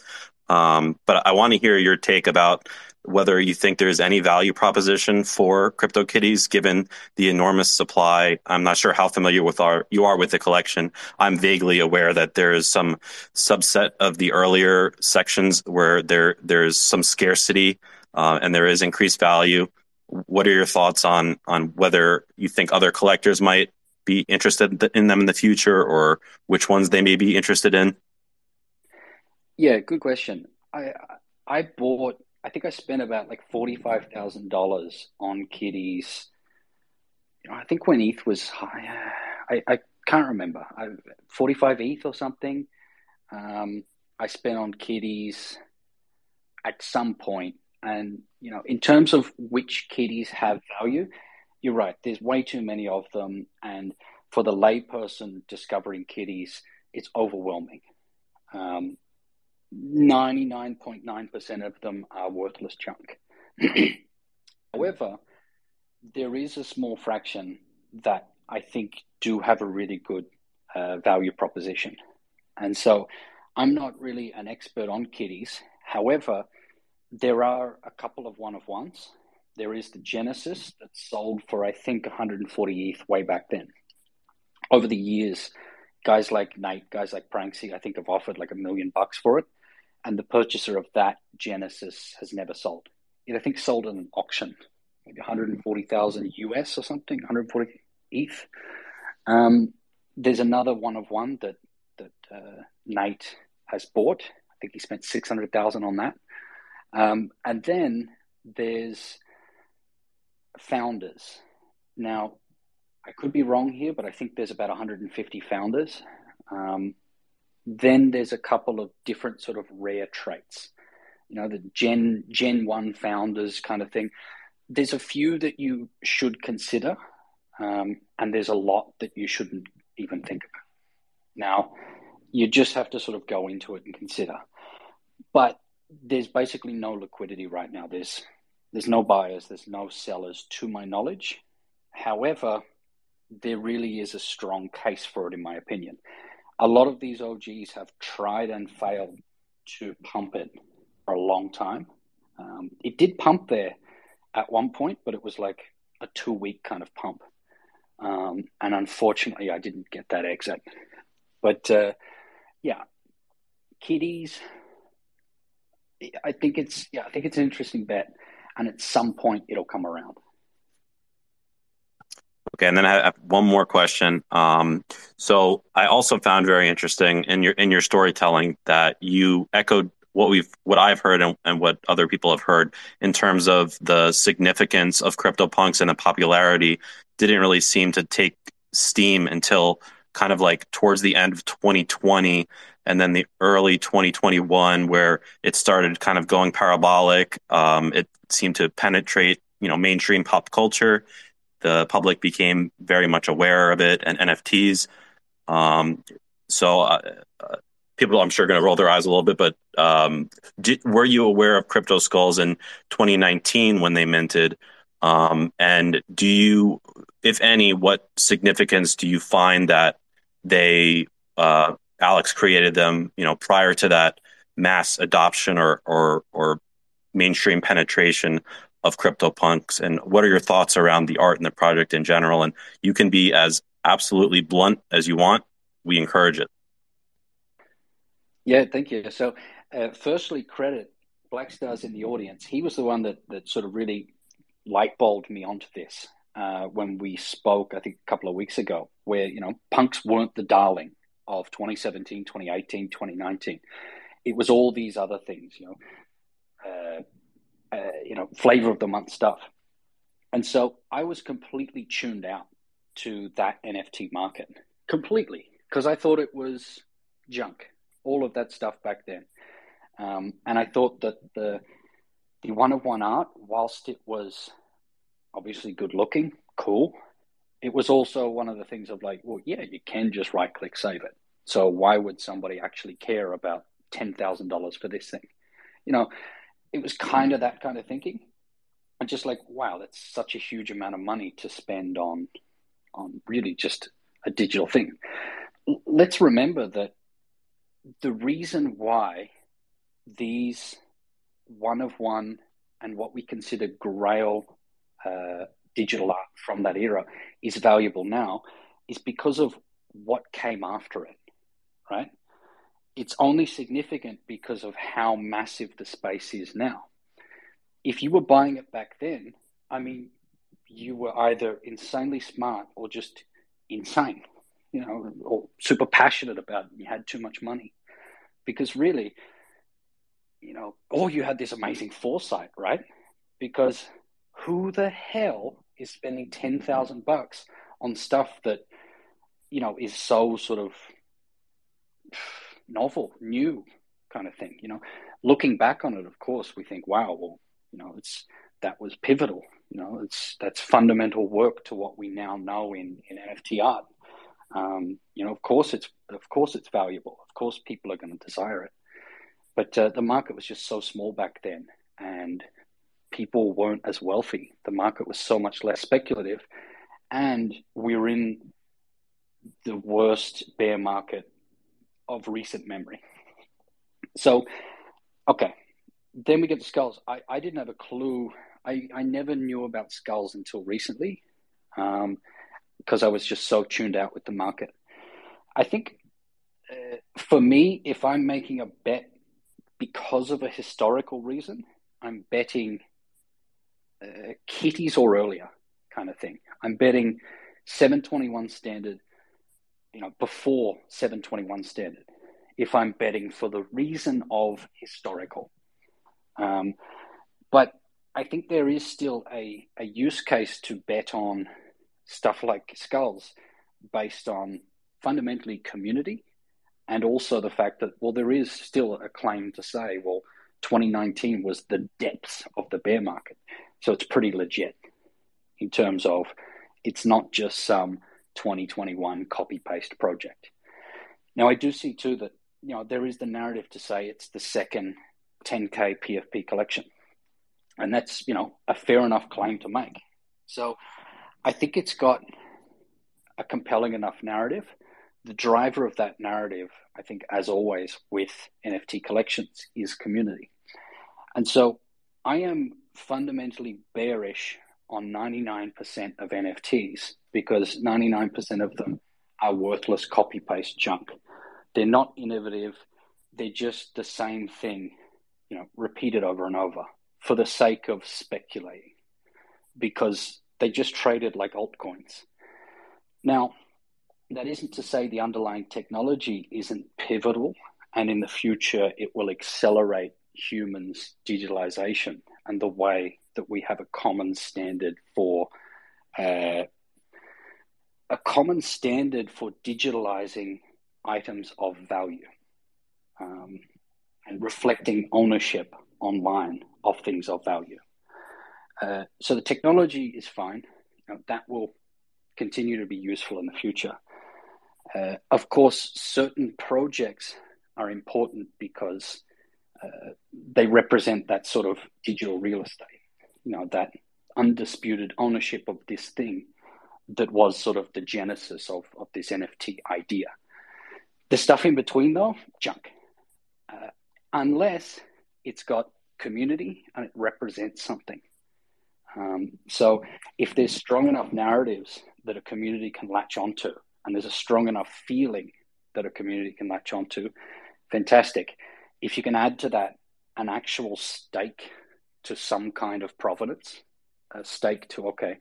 But I want to hear your take about whether you think there's any value proposition for CryptoKitties given the enormous supply. I'm not sure how familiar you are with the collection. I'm vaguely aware that there is some subset of the earlier sections where there's some scarcity and there is increased value. What are your thoughts on whether you think other collectors might be interested in them in the future, or which ones they may be interested in? Yeah, good question. I think I spent about like $45,000 on kitties. You know, I think when ETH was high, I can't remember. 45 ETH or something. I spent on kitties at some point. And, you know, in terms of which kitties have value, you're right. There's way too many of them. And for the layperson discovering kitties, it's overwhelming. 99.9% of them are worthless junk. However, there is a small fraction that I think do have a really good value proposition. And so I'm not really an expert on kitties. However, there are a couple of one-of-ones. There is the Genesis that sold for, I think, 140 ETH way back then. Over the years, guys like Nate, guys like Pranksy, I think have offered like $1 million for it. And the purchaser of that Genesis has never sold. It, I think, sold at an auction, maybe 140,000 US or something, 140 ETH. There's another one-of-one that Nate has bought. I think he spent 600,000 on that. And then there's founders. Now, I could be wrong here, but I think there's about 150 founders. Then there's a couple of different sort of rare traits, you know, the Gen 1 founders kind of thing. There's a few that you should consider, and there's a lot that you shouldn't even think about. Now, you just have to sort of go into it and consider. But there's basically no liquidity right now. There's no buyers, there's no sellers to my knowledge. However, there really is a strong case for it, in my opinion. A lot of these OGs have tried and failed to pump it for a long time. It did pump there at one point, but it was like a 2-week kind of pump. And unfortunately, I didn't get that exit. But yeah, kitties, I think it's an interesting bet. And at some point, it'll come around. Okay, and then I have one more question. So I also found very interesting in your storytelling that you echoed what I've heard and what other people have heard in terms of the significance of CryptoPunks, and the popularity didn't really seem to take steam until kind of like towards the end of 2020 and then the early 2021, where it started kind of going parabolic. It seemed to penetrate, you know, mainstream pop culture. The public became very much aware of it and NFTs. So people, I'm sure, are going to roll their eyes a little bit, but were you aware of Crypto Skulls in 2019 when they minted? And do you, if any, what significance do you find that they, Alex created them, you know, prior to that mass adoption or mainstream penetration of CryptoPunks, and what are your thoughts around the art and the project in general? And you can be as absolutely blunt as you want. We encourage it. Yeah, thank you. So firstly, credit Blackstar's in the audience. He was the one that sort of really light bulbed me onto this when we spoke, I think a couple of weeks ago, where, you know, punks weren't the darling of 2017, 2018, 2019. It was all these other things, you know, flavor of the month stuff. And so I was completely tuned out to that NFT market completely, because I thought it was junk, all of that stuff back then. And I thought that the one-of-one art, whilst it was obviously good looking, cool, it was also one of the things of like, well, yeah, you can just right click, save it. So why would somebody actually care about $10,000 for this thing? You know, it was kind of that kind of thinking, and just like, wow, that's such a huge amount of money to spend on really just a digital thing. Let's remember that the reason why these one-of-one and what we consider grail digital art from that era is valuable now is because of what came after it, right? It's only significant because of how massive the space is now. If you were buying it back then, I mean, you were either insanely smart or just insane, you know, or super passionate about it. You had too much money, because really, you know, or you had this amazing foresight, right? Because who the hell is spending $10,000 on stuff that, you know, is so sort of novel, new kind of thing? You know, looking back on it, of course, we think, wow, well, you know, that was pivotal. You know, that's fundamental work to what we now know in NFT art. You know, of course it's valuable. Of course, people are going to desire it. But the market was just so small back then, and people weren't as wealthy. The market was so much less speculative, and we were in the worst bear market of recent memory. So, okay. Then we get to Skulls. I didn't have a clue. I never knew about Skulls until recently, because I was just so tuned out with the market. I think for me, if I'm making a bet because of a historical reason, I'm betting kitties or earlier kind of thing. I'm betting 721 standard, you know, before 721 standard, if I'm betting for the reason of historical. But I think there is still a use case to bet on stuff like Skulls based on fundamentally community, and also the fact that, well, there is still a claim to say, well, 2019 was the depths of the bear market. So it's pretty legit in terms of it's not just some 2021 copy-paste project. Now, I do see, too, that there is the narrative to say it's the second 10K PFP collection. And that's, a fair enough claim to make. So I think it's got a compelling enough narrative. The driver of that narrative, I think, as always with NFT collections, is community. And so I am fundamentally bearish on 99% of NFTs because 99% of them are worthless copy-paste junk. They're not innovative. They're just the same thing, repeated over and over for the sake of speculating because they just traded like altcoins. Now, that isn't to say the underlying technology isn't pivotal, and in the future it will accelerate humans' digitalization and the way that we have a common standard for digitalizing items of value and reflecting ownership online of things of value. So the technology is fine. That will continue to be useful in the future. Of course, certain projects are important because they represent that sort of digital real estate, that undisputed ownership of this thing that was sort of the genesis of this NFT idea. The stuff in between, though, junk. Unless it's got community and it represents something. So if there's strong enough narratives that a community can latch onto, and there's a strong enough feeling that a community can latch onto, fantastic. If you can add to that an actual stake to some kind of provenance, a stake to, okay,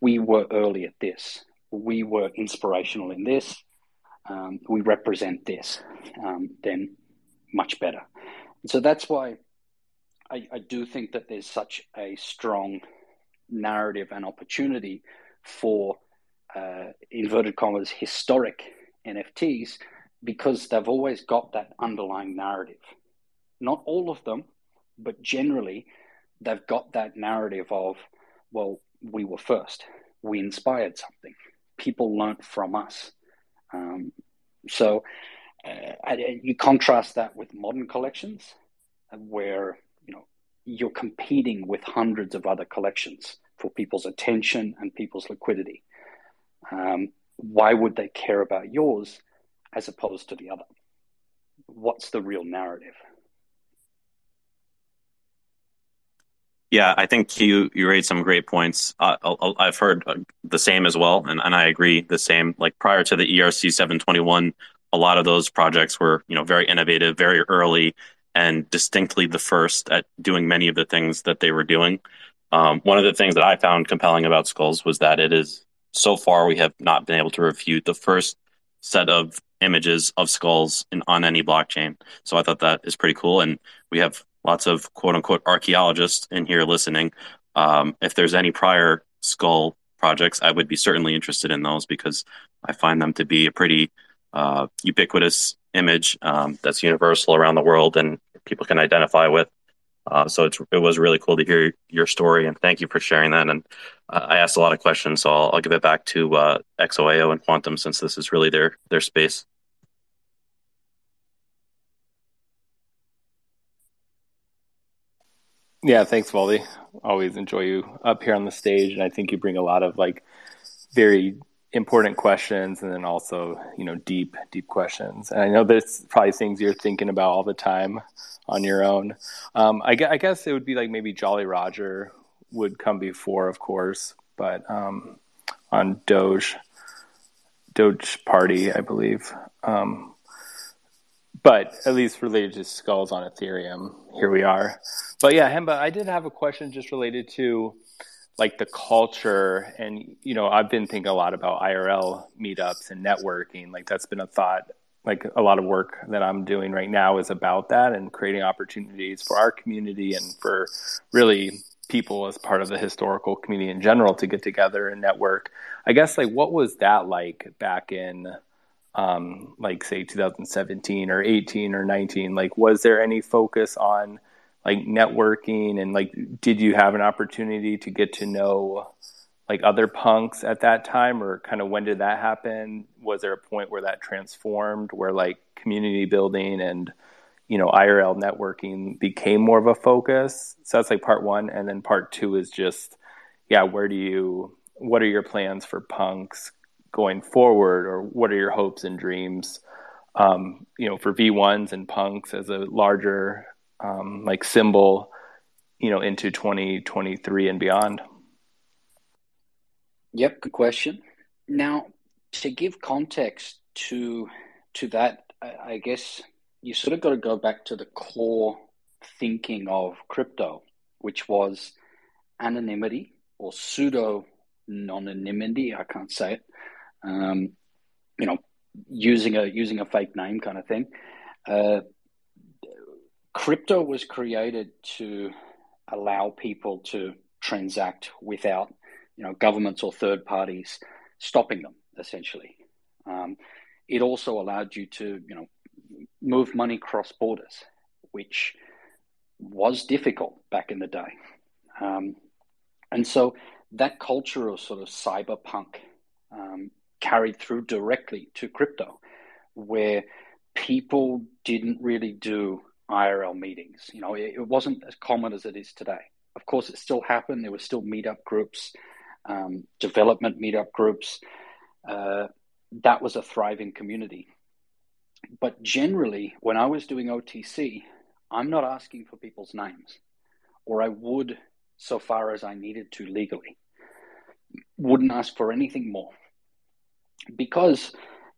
we were early at this, we were inspirational in this, we represent this, then much better. And so that's why I do think that there's such a strong narrative and opportunity for inverted commas historic NFTs, because they've always got that underlying narrative. Not all of them, but generally they've got that narrative of, well, we were first, we inspired something, people learnt from us. You contrast that with modern collections where you're competing with hundreds of other collections for people's attention and people's liquidity. Why would they care about yours as opposed to the other? What's the real narrative? Yeah, I think you raised some great points. I've heard the same as well, and I agree the same. Like prior to the ERC 721, a lot of those projects were very innovative, very early, and distinctly the first at doing many of the things that they were doing. One of the things that I found compelling about Skulls was that it is, so far, we have not been able to refute the first set of images of skulls on any blockchain. So I thought that is pretty cool. And we have lots of quote-unquote archaeologists in here listening. If there's any prior skull projects, I would be certainly interested in those because I find them to be a pretty ubiquitous image that's universal around the world and people can identify with. So it was really cool to hear your story, and thank you for sharing that. And I asked a lot of questions, so I'll give it back to XOAO and Quantum since this is really their space. Yeah, thanks, Voldy. Always enjoy you up here on the stage, and I think you bring a lot of very important questions, and then also deep questions. And I know that's probably things you're thinking about all the time on your own. I guess it would be maybe Jolly Roger would come before, of course, but on Doge Party, I believe. But at least related to Skulls on Ethereum, here we are. But yeah, Hemba, I did have a question just related to the culture, and I've been thinking a lot about IRL meetups and networking. That's been a thought like a lot of work that I'm doing right now is about that and creating opportunities for our community and for really people as part of the historical community in general to get together and network. I guess, like, what was that like back in, like, say 2017 or 18 or 19? Like, was there any focus on like networking, and like, did you have an opportunity to get to know like other punks at that time, or kind of when did that happen? Was there a point where that transformed, where like community building and, you know, IRL networking became more of a focus? So that's like part one. And then part two is just, yeah, what are your plans for punks going forward, or what are your hopes and dreams, you know, for V1s and punks as a larger, like symbol, you know, into 2023 and beyond? Yep, good question. Now, to give context to that, I guess you sort of got to go back to the core thinking of crypto, which was anonymity or pseudo-anonymity. I can't say it. You know, using a fake name kind of thing. Crypto was created to allow people to transact without, you know, governments or third parties stopping them, essentially. It also allowed you to, you know, move money cross borders, which was difficult back in the day. And so that culture of sort of cyberpunk carried through directly to crypto, where people didn't really do IRL meetings. You know, it wasn't as common as it is today. Of course, it still happened. There were still meetup groups, development meetup groups. That was a thriving community. But generally, when I was doing OTC, I'm not asking for people's names, or I would so far as I needed to legally. Wouldn't ask for anything more, because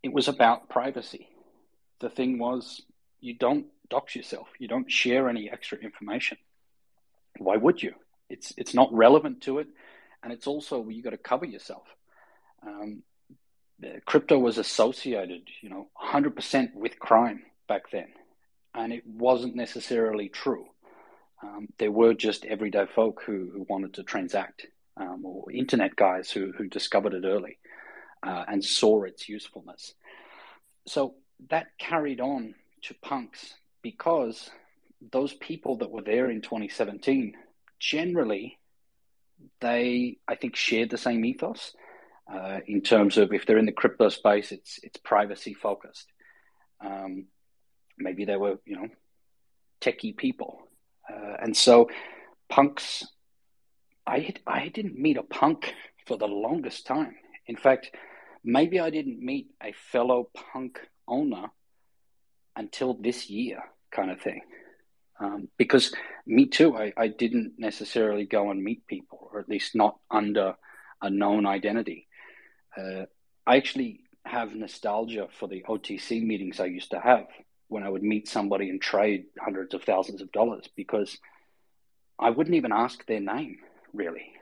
it was about privacy. The thing was, you don't dox yourself. You don't share any extra information. Why would you? It's not relevant to it. And it's also, you got to cover yourself. Crypto was associated, you know, 100% with crime back then. And it wasn't necessarily true. There were just everyday folk who wanted to transact, or internet guys who discovered it early and saw its usefulness. So that carried on to punks, because those people that were there in 2017, generally, they, I think, shared the same ethos in terms of, if they're in the crypto space, it's privacy focused. Maybe they were, you know, techie people. And so punks, I didn't meet a punk for the longest time. In fact, maybe I didn't meet a fellow punk owner until this year, kind of thing. Because me too, I didn't necessarily go and meet people, or at least not under a known identity. I actually have nostalgia for the OTC meetings I used to have, when I would meet somebody and trade hundreds of thousands of dollars, because I wouldn't even ask their name, really.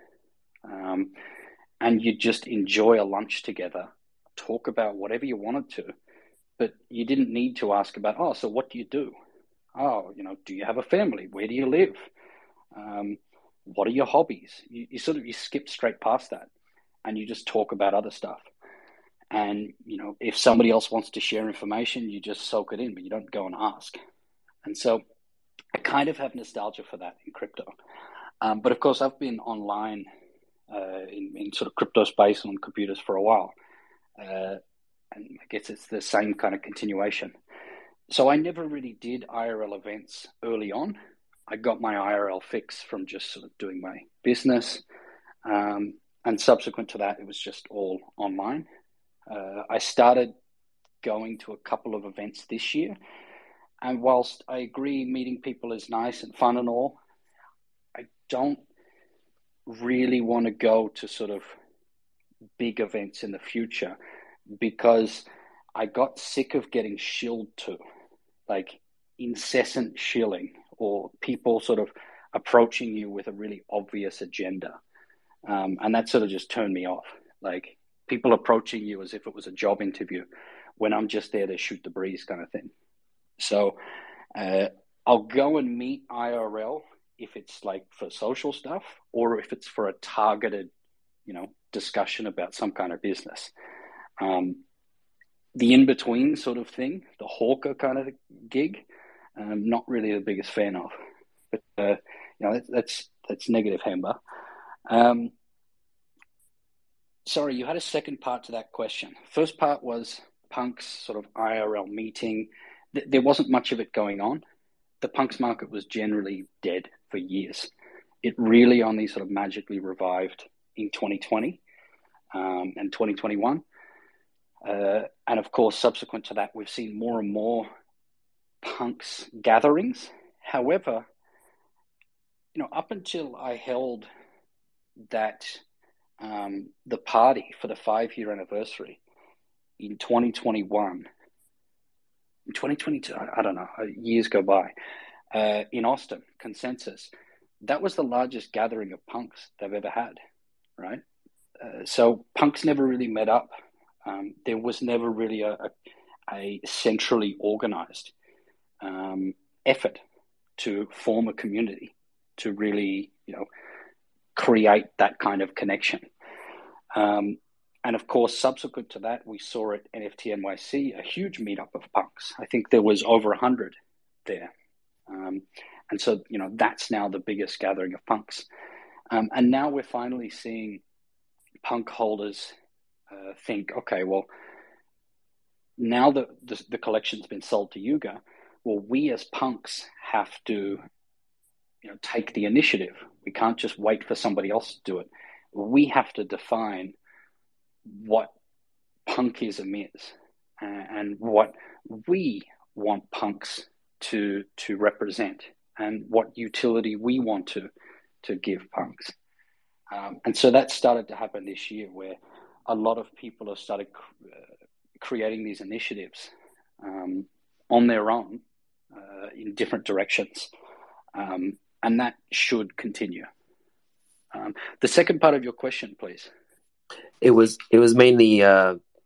And you'd just enjoy a lunch together, talk about whatever you wanted to, but you didn't need to ask about, oh, so what do you do? Oh, you know, do you have a family? Where do you live? What are your hobbies? You skip straight past that, and you just talk about other stuff. And, you know, if somebody else wants to share information, you just soak it in, but you don't go and ask. And so I kind of have nostalgia for that in crypto. But of course, I've been online in sort of crypto space on computers for a while. And I guess it's the same kind of continuation. So I never really did IRL events early on. I got my IRL fix from just sort of doing my business. And subsequent to that, it was just all online. I started going to a couple of events this year. And whilst I agree meeting people is nice and fun and all, I don't really want to go to sort of big events in the future, because I got sick of getting shilled to, like incessant shilling, or people sort of approaching you with a really obvious agenda. And that sort of just turned me off. Like people approaching you as if it was a job interview, when I'm just there to shoot the breeze kind of thing. So I'll go and meet IRL if it's like for social stuff or if it's for a targeted, you know, discussion about some kind of business. The in-between sort of thing, the hawker kind of gig, I'm not really the biggest fan of. But, you know, that's negative Hemba. Sorry, you had a second part to that question. First part was punks sort of IRL meeting. There wasn't much of it going on. The punks market was generally dead for years. It really only sort of magically revived in 2020 and 2021. And of course, subsequent to that, we've seen more and more punks gatherings. However, you know, up until I held that the party for the 5-year anniversary in 2021, in 2022, I don't know, years go by, in Austin, Consensus, that was the largest gathering of punks they've ever had, right? So punks never really met up. There was never really a centrally organized effort to form a community, to really, you know, create that kind of connection. And of course, subsequent to that, we saw at NFT NYC a huge meetup of punks. I think there was over 100 there. And so, you know, that's now the biggest gathering of punks. And now we're finally seeing punk holders think, okay, well, now that the collection's been sold to Yuga, well, we as punks have to, you know, take the initiative. We can't just wait for somebody else to do it. We have to define what punkism is and what we want punks to represent and what utility we want to give punks. And so that started to happen this year where a lot of people have started creating these initiatives on their own in different directions. And that should continue. The second part of your question, please. It was mainly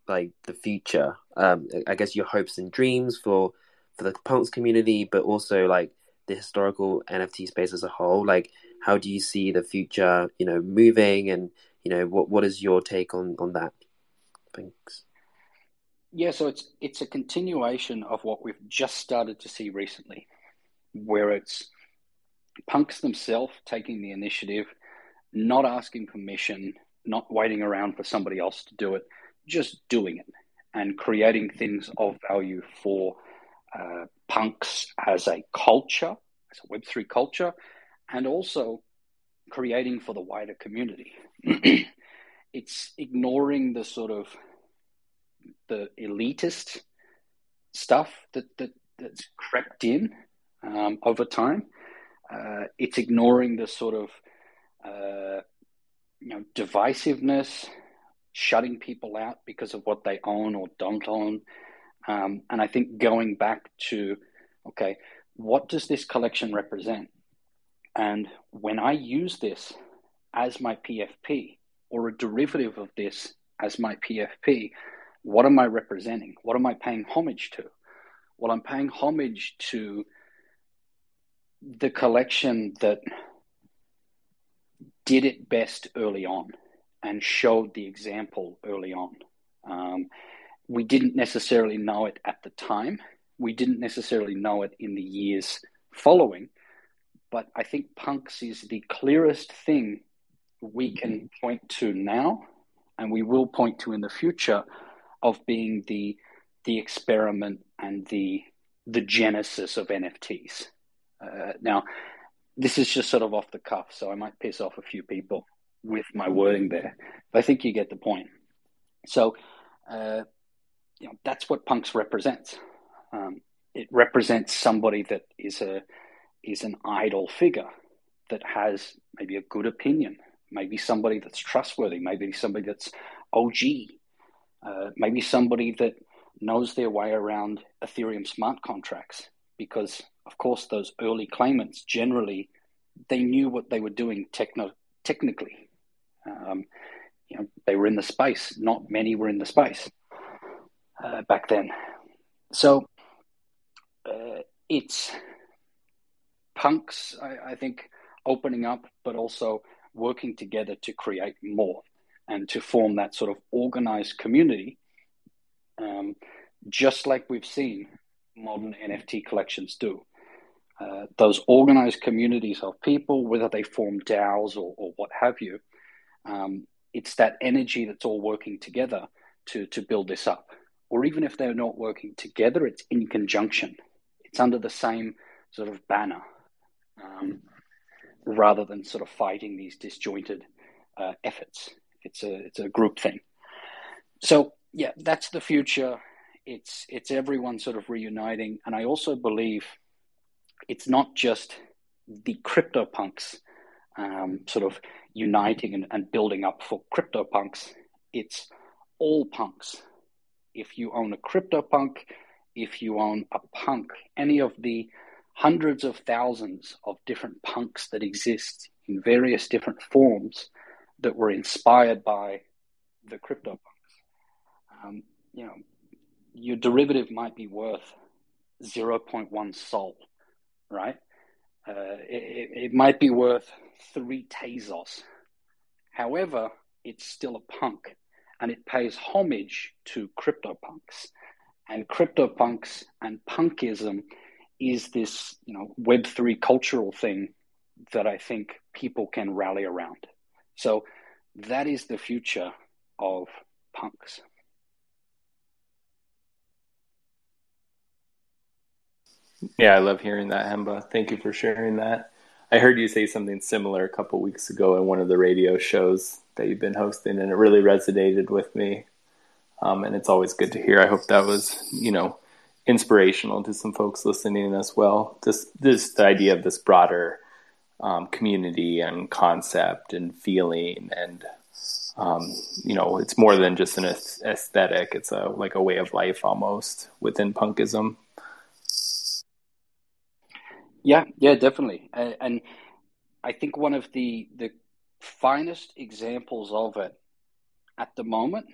like the future. I guess your hopes and dreams for the punks community, but also like the historical NFT space as a whole. Like, how do you see the future? You know, moving, and you know, what is your take on that? Thanks. Yeah, so it's a continuation of what we've just started to see recently, where it's punks themselves taking the initiative, not asking permission, not waiting around for somebody else to do it, just doing it and creating things of value for punks as a culture, as a Web3 culture, and also creating for the wider community. It's ignoring the sort of the elitist stuff that's crept in over time. It's ignoring the sort of you know, divisiveness, shutting people out because of what they own or don't own. And I think going back to, okay, what does this collection represent? And when I use this as my PFP or a derivative of this as my PFP, what am I representing? What am I paying homage to? Well, I'm paying homage to the collection that did it best early on and showed the example early on. We didn't necessarily know it at the time. We didn't necessarily know it in the years following, but I think punks is the clearest thing we can point to now, and we will point to in the future, of being the experiment and the genesis of NFTs. Now, this is just sort of off the cuff, so I might piss off a few people with my wording there, but I think you get the point. So, you know, that's what punks represents. It represents somebody that is an idol figure that has maybe a good opinion, maybe somebody that's trustworthy, maybe somebody that's OG, maybe somebody that knows their way around Ethereum smart contracts, because of course, those early claimants, generally, they knew what they were doing technically. You know, they were in the space. Not many were in the space. back then. So it's punks, I think, opening up, but also working together to create more and to form that sort of organized community, just like we've seen modern NFT collections do. Those organized communities of people, whether they form DAOs or what have you, it's that energy that's all working together to build this up. Or even if they're not working together, it's in conjunction. It's under the same sort of banner, rather than sort of fighting these disjointed efforts. It's a group thing. So yeah, that's the future. It's everyone sort of reuniting. And I also believe it's not just the CryptoPunks sort of uniting and building up for CryptoPunks. It's all punks. If you own a CryptoPunk, if you own a punk, any of the hundreds of thousands of different punks that exist in various different forms that were inspired by the CryptoPunks. You know, your derivative might be worth 0.1 sol, right? It might be worth 3 Tezos. However, it's still a punk, and it pays homage to CryptoPunks. And CryptoPunks and punkism is this, you know, Web3 cultural thing that I think people can rally around. So that is the future of punks. Yeah, I love hearing that, Hemba. Thank you for sharing that. I heard you say something similar a couple weeks ago in one of the radio shows that you've been hosting, and it really resonated with me. And it's always good to hear. I hope that was, you know, inspirational to some folks listening as well. This the idea of this broader community and concept and feeling, and you know, it's more than just an aesthetic. It's like a way of life almost within punkism. Yeah, definitely. And I think one of the finest examples of it at the moment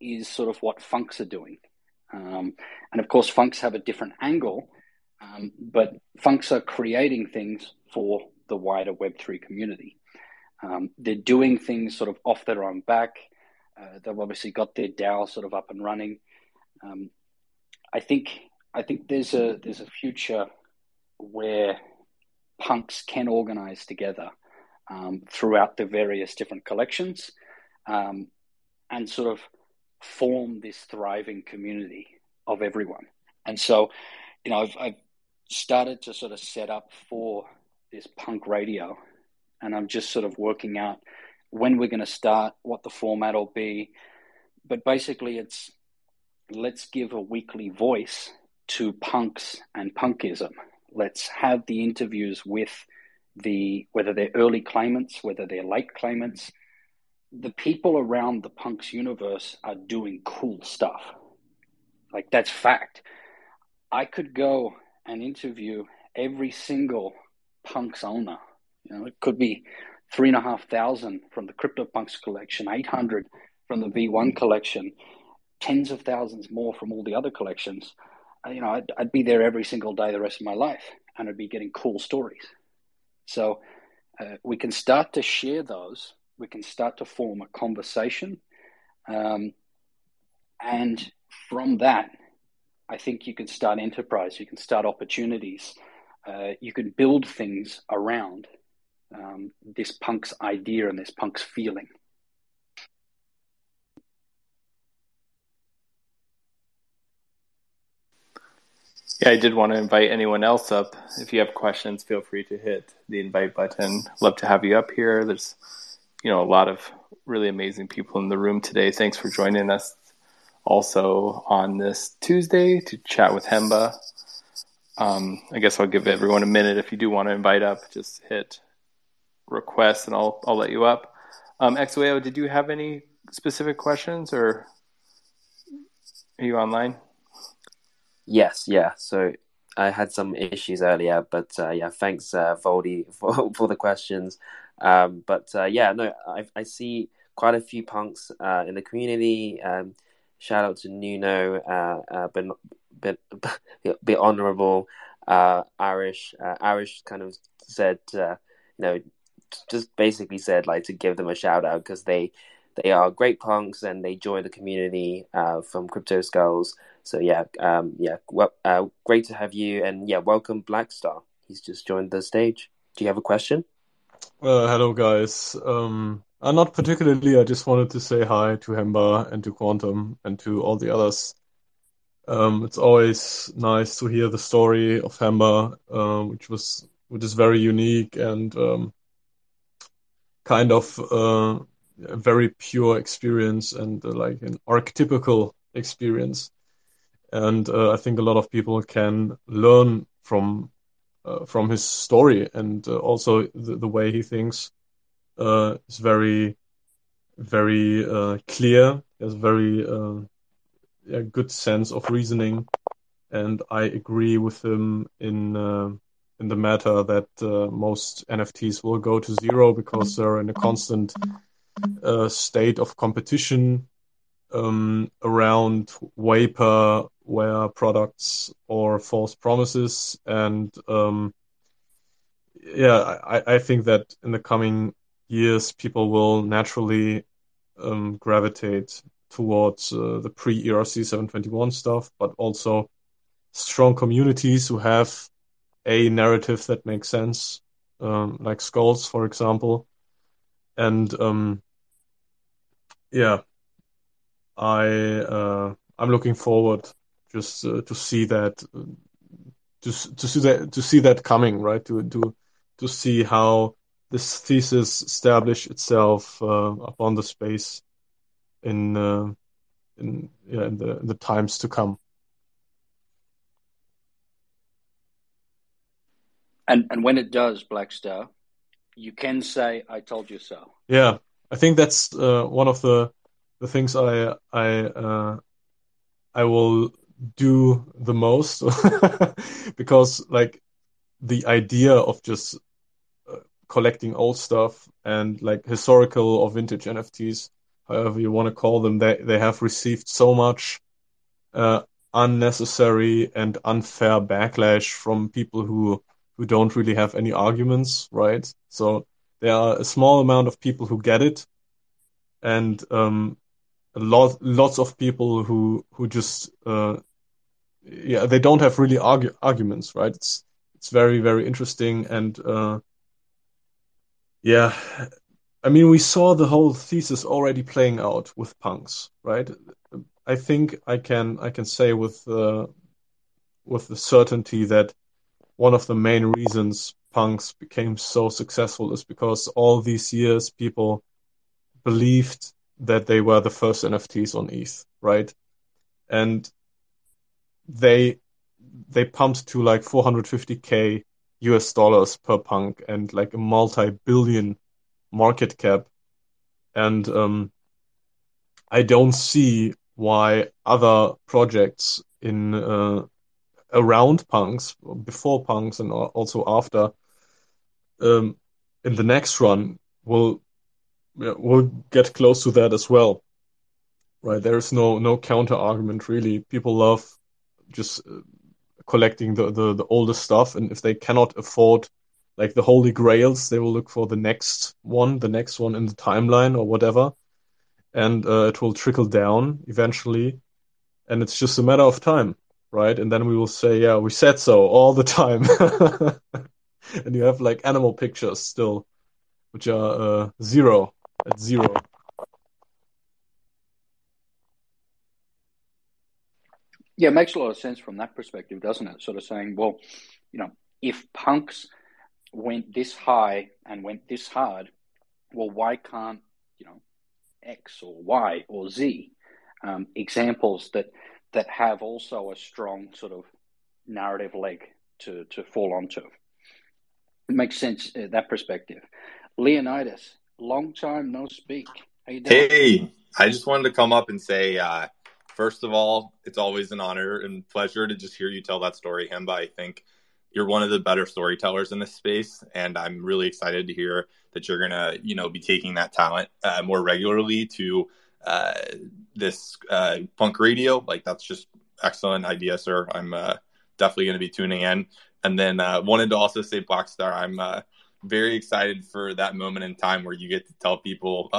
is sort of what funks are doing. And of course, funks have a different angle, but funks are creating things for the wider Web3 community. They're doing things sort of off their own back. They've obviously got their DAO sort of up and running. I think there's a future where punks can organize together throughout the various different collections and sort of form this thriving community of everyone. And so, you know, I've started to sort of set up for this punk radio, and I'm just sort of working out when we're going to start, what the format will be. But basically it's, let's give a weekly voice to punks and punkism. Let's have the interviews with whether they're early claimants, whether they're late claimants. The people around the punks universe are doing cool stuff. Like, that's fact. I could go and interview every single punks owner. You know, it could be 3,500 from the CryptoPunks collection, 800 from the V1 collection, tens of thousands more from all the other collections. You know, I'd be there every single day the rest of my life, and I'd be getting cool stories. So we can start to share those. We can start to form a conversation. And from that, I think you can start enterprise. You can start opportunities. You can build things around this punk's idea and this punk's feeling. Yeah, I did want to invite anyone else up. If you have questions, feel free to hit the invite button. Love to have you up here. There's, you know, a lot of really amazing people in the room today. Thanks for joining us also on this Tuesday to chat with Hemba. I guess I'll give everyone a minute. If you do want to invite up, just hit request and I'll let you up. XOAO, did you have any specific questions, or are you online? Yes, yeah. So I had some issues earlier, but yeah, thanks, Voldy, for the questions. But yeah, no, I see quite a few punks in the community. Shout out to Nuno, be honourable, Irish. Irish kind of said, just basically said like to give them a shout out because they are great punks and they join the community from Crypto Skulls. So great to have you, and welcome Blackstar. He's just joined the stage. Do you have a question? Hello guys. Not particularly. I just wanted to say hi to Hemba and to Quantum and to all the others. It's always nice to hear the story of Hemba, which is very unique and kind of a very pure experience and like an archetypical experience. And I think a lot of people can learn from his story, and also the way he thinks. It's very, very clear. There's very a good sense of reasoning, and I agree with him in the matter that most NFTs will go to zero because they're in a constant state of competition around vaporware products or false promises, and I think that in the coming years, people will naturally gravitate towards the pre-ERC 721 stuff, but also strong communities who have a narrative that makes sense, like Skulls, for example. And I'm looking forward just to see that coming, right? To see how this thesis established itself upon the space in the times to come. And when it does, Blackstar, you can say, "I told you so." Yeah, I think that's one of the things I will do the most because like the idea of just collecting old stuff and like historical or vintage NFTs, however you want to call them, they have received so much unnecessary and unfair backlash from people who don't really have any arguments, right? So there are a small amount of people who get it, and lots of people who just they don't have really arguments, right? It's very, very interesting. And yeah, I mean, we saw the whole thesis already playing out with punks, right? I think I can say with the certainty that one of the main reasons punks became so successful is because all these years people believed that they were the first NFTs on ETH, right? And they pumped to like $450K US dollars per punk and like a multi-billion market cap, and I don't see why other projects in around punks, before punks and also after, in the next run will get close to that as well, right? There is no counter argument really. People love just collecting the older stuff, and if they cannot afford like the holy grails, they will look for the next one in the timeline or whatever, and it will trickle down eventually, and it's just a matter of time, right? And then we will say, yeah, we said so all the time. And you have like animal pictures still, which are at zero. Yeah, it makes a lot of sense from that perspective, doesn't it? Sort of saying, well, if punks went this high and went this hard, well, why can't, X or Y or Z? Examples that have also a strong sort of narrative leg to fall onto. It makes sense in that perspective. Leonidas, long time no speak. How you doing? Hey, I just wanted to come up and say, first of all, it's always an honor and pleasure to just hear you tell that story, Hemba. I think you're one of the better storytellers in this space, and I'm really excited to hear that you're going to, be taking that talent more regularly to this punk radio. Like, that's just excellent idea, sir. I'm definitely going to be tuning in. And then wanted to also say, Blackstar, I'm very excited for that moment in time where you get to tell people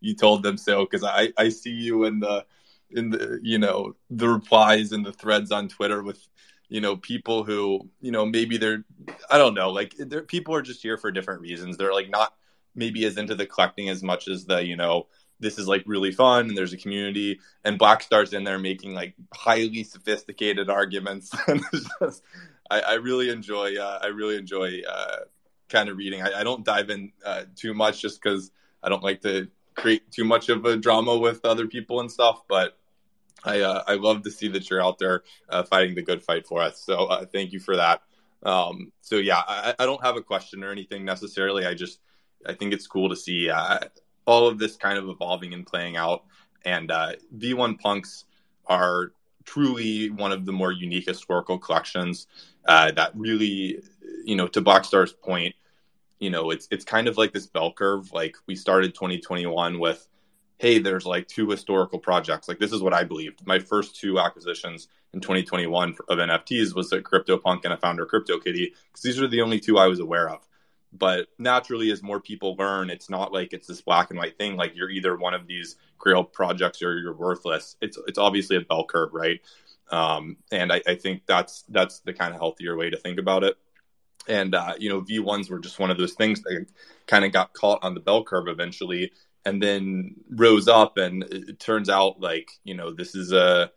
you told them so, because I see you in the you know, the replies and the threads on Twitter with, you know, people who, you know, maybe they're, I don't know, like, people are just here for different reasons. They're like not maybe as into the collecting as much as the, you know, this is like really fun and there's a community, and Blackstar's in there making like highly sophisticated arguments. And it's just, I really enjoy kind of reading. I don't dive in too much just because I don't like to create too much of a drama with other people and stuff, but I love to see that you're out there fighting the good fight for us. So thank you for that. So yeah, I don't have a question or anything necessarily. I think it's cool to see all of this kind of evolving and playing out. And V1 Punks are truly one of the more unique historical collections that really, you know, to Blackstar's point, you know, it's kind of like this bell curve. Like, we started 2021 with, hey, there's like two historical projects. Like, this is what I believed. My first two acquisitions in 2021 of NFTs was a CryptoPunk and a founder CryptoKitty, because these are the only two I was aware of. But naturally, as more people learn, it's not like it's this black and white thing. Like, you're either one of these grail projects or you're worthless. It's obviously a bell curve, right? And I think that's the kind of healthier way to think about it. And, you know, V1s were just one of those things that kind of got caught on the bell curve eventually, and then rose up, and it turns out, like, you know, this is a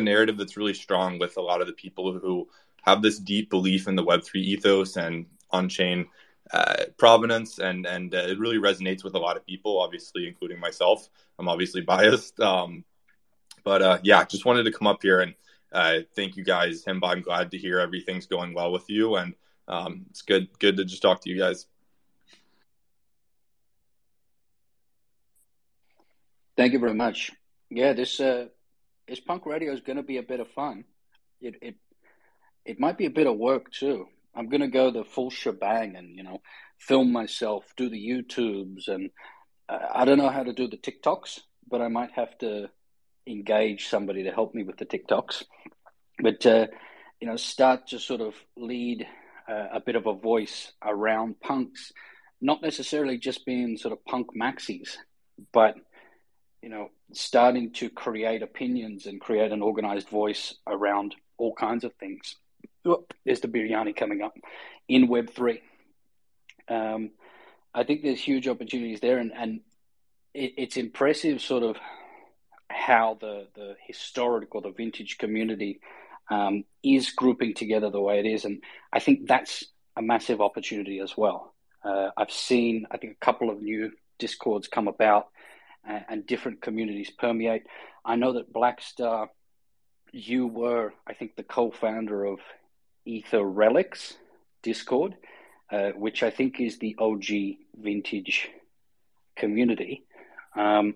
narrative that's really strong with a lot of the people who have this deep belief in the Web3 ethos and on-chain provenance, and it really resonates with a lot of people, obviously, including myself. I'm obviously biased, but yeah, just wanted to come up here and thank you guys. Hemba, I'm glad to hear everything's going well with you, and it's good to just talk to you guys. Thank you very much. Yeah, this punk radio is going to be a bit of fun. It might be a bit of work too. I'm going to go the full shebang and, you know, film myself, do the YouTubes, and I don't know how to do the TikToks, but I might have to engage somebody to help me with the TikToks. But you know, start to sort of lead a bit of a voice around punks, not necessarily just being sort of punk maxis, but you know, starting to create opinions and create an organized voice around all kinds of things. Oop, there's the biryani coming up in Web3. I think there's huge opportunities there, and it's impressive sort of how the historic or the vintage community is grouping together the way it is. And I think that's a massive opportunity as well. I've seen, I think, a couple of new Discords come about, and different communities permeate. I know that Blackstar, you were, I think, the co-founder of Ether Relics Discord, which I think is the OG vintage community. And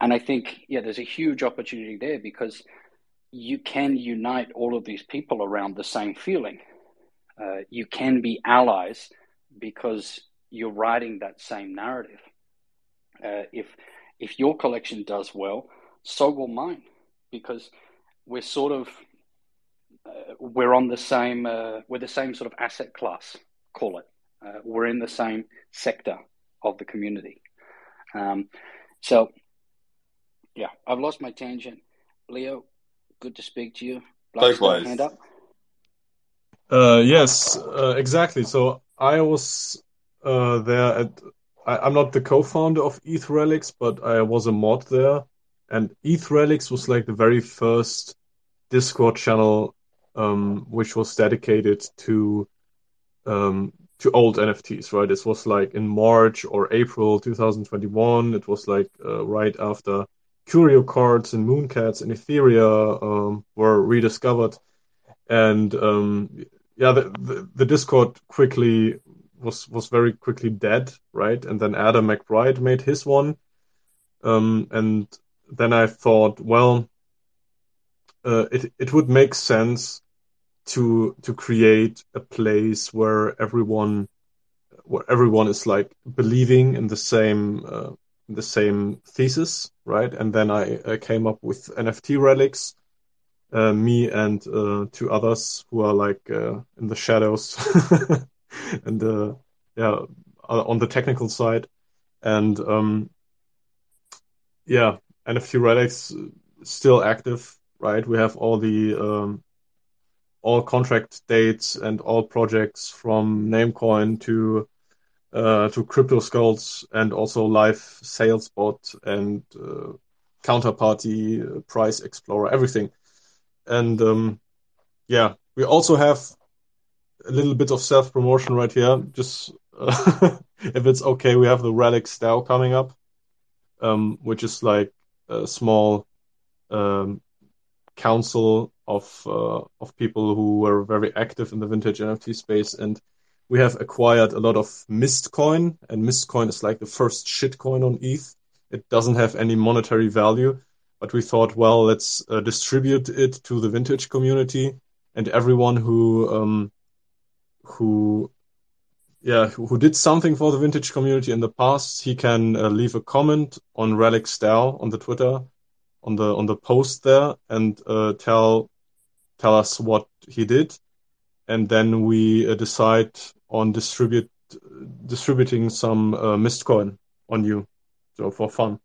I think, yeah, there's a huge opportunity there, because you can unite all of these people around the same feeling. You can be allies because you're riding that same narrative. If your collection does well, so will mine, because we're sort of we're the same sort of asset class, call it. We're in the same sector of the community. So yeah, I've lost my tangent. Leo, good to speak to you. Likewise. Hand up. Yes, exactly. So I was there at. I'm not the co-founder of ETH Relics, but I was a mod there. And ETH Relics was like the very first Discord channel, which was dedicated to old NFTs, right? This was like in March or April 2021. It was like right after Curio cards and Mooncats and Etheria were rediscovered. And yeah, the Discord quickly was very quickly dead, right? And then Adam McBride made his one. And then I thought, well, it would make sense to create a place where everyone is like believing in the same the same thesis, right? And then I came up with NFT Relics, me and two others who are like in the shadows and yeah, on the technical side. And yeah, NFT Relics still active, right? We have all the all contract dates and all projects from Namecoin to Crypto Skulls, and also live sales bot and counterparty, price explorer, everything. And yeah, we also have a little bit of self-promotion right here. Just if it's okay, we have the Relics DAO coming up, which is like a small council of people who were very active in the vintage NFT space. And we have acquired a lot of Mistcoin, and Mistcoin is like the first shitcoin on ETH. It doesn't have any monetary value, but we thought, well, let's distribute it to the vintage community, and everyone who did something for the vintage community in the past, he can leave a comment on Relics DAO on the Twitter, on the post there, and tell us what he did, and then we decide on distributing some Mistcoin on you, so for fun.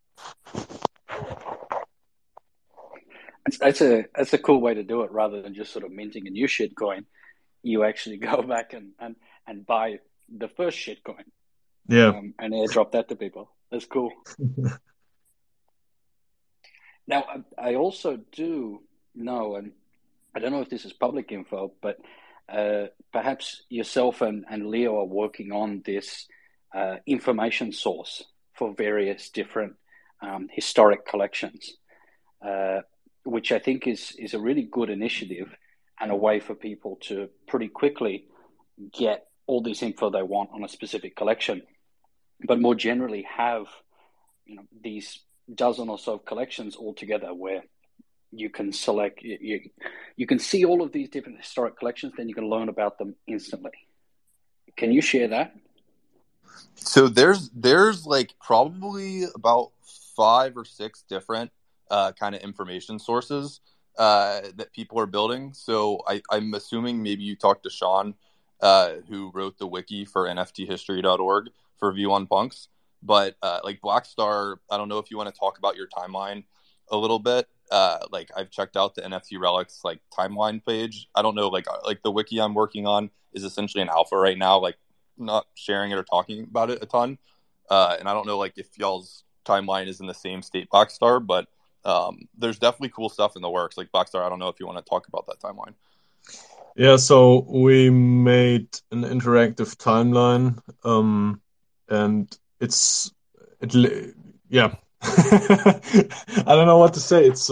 That's a cool way to do it. Rather than just sort of minting a new shitcoin, you actually go back and buy the first shitcoin, and airdrop that to people. That's cool. Now, I also do know, and I don't know if this is public info, but perhaps yourself and Leo are working on this information source for various different historic collections, which I think is a really good initiative and a way for people to pretty quickly get all this info they want on a specific collection, but more generally have, you know, these dozen or so collections all together where you can select, you can see all of these different historic collections, then you can learn about them instantly. Can you share that? So there's like probably about 5 or 6 different kind of information sources that people are building. So I'm assuming maybe you talked to Sean, who wrote the wiki for nfthistory.org for V1 Punks. But like Blackstar, I don't know if you want to talk about your timeline a little bit. Like I've checked out the NFT Relics like timeline page. I don't know, like the wiki I'm working on is essentially an alpha right now. Like not sharing it or talking about it a ton. And I don't know like if y'all's timeline is in the same state, Blackstar. But there's definitely cool stuff in the works. Like Blackstar, I don't know if you want to talk about that timeline. Yeah, so we made an interactive timeline, and yeah. I don't know what to say. It's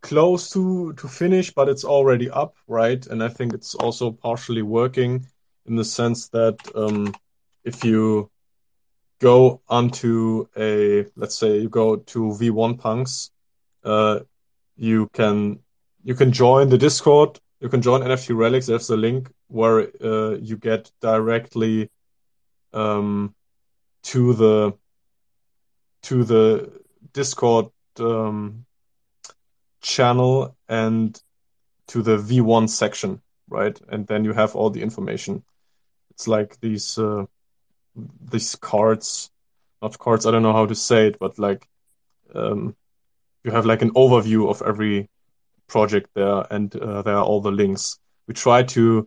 close to finish, but it's already up, right? And I think it's also partially working in the sense that if you go onto you go to V1 Punks, you can join the Discord. You can join NFT Relics. There's the link where you get directly to the Discord channel and to the V1 section, right? And then you have all the information. It's like these cards, not cards. I don't know how to say it, but like you have like an overview of every project there, and there are all the links. We try to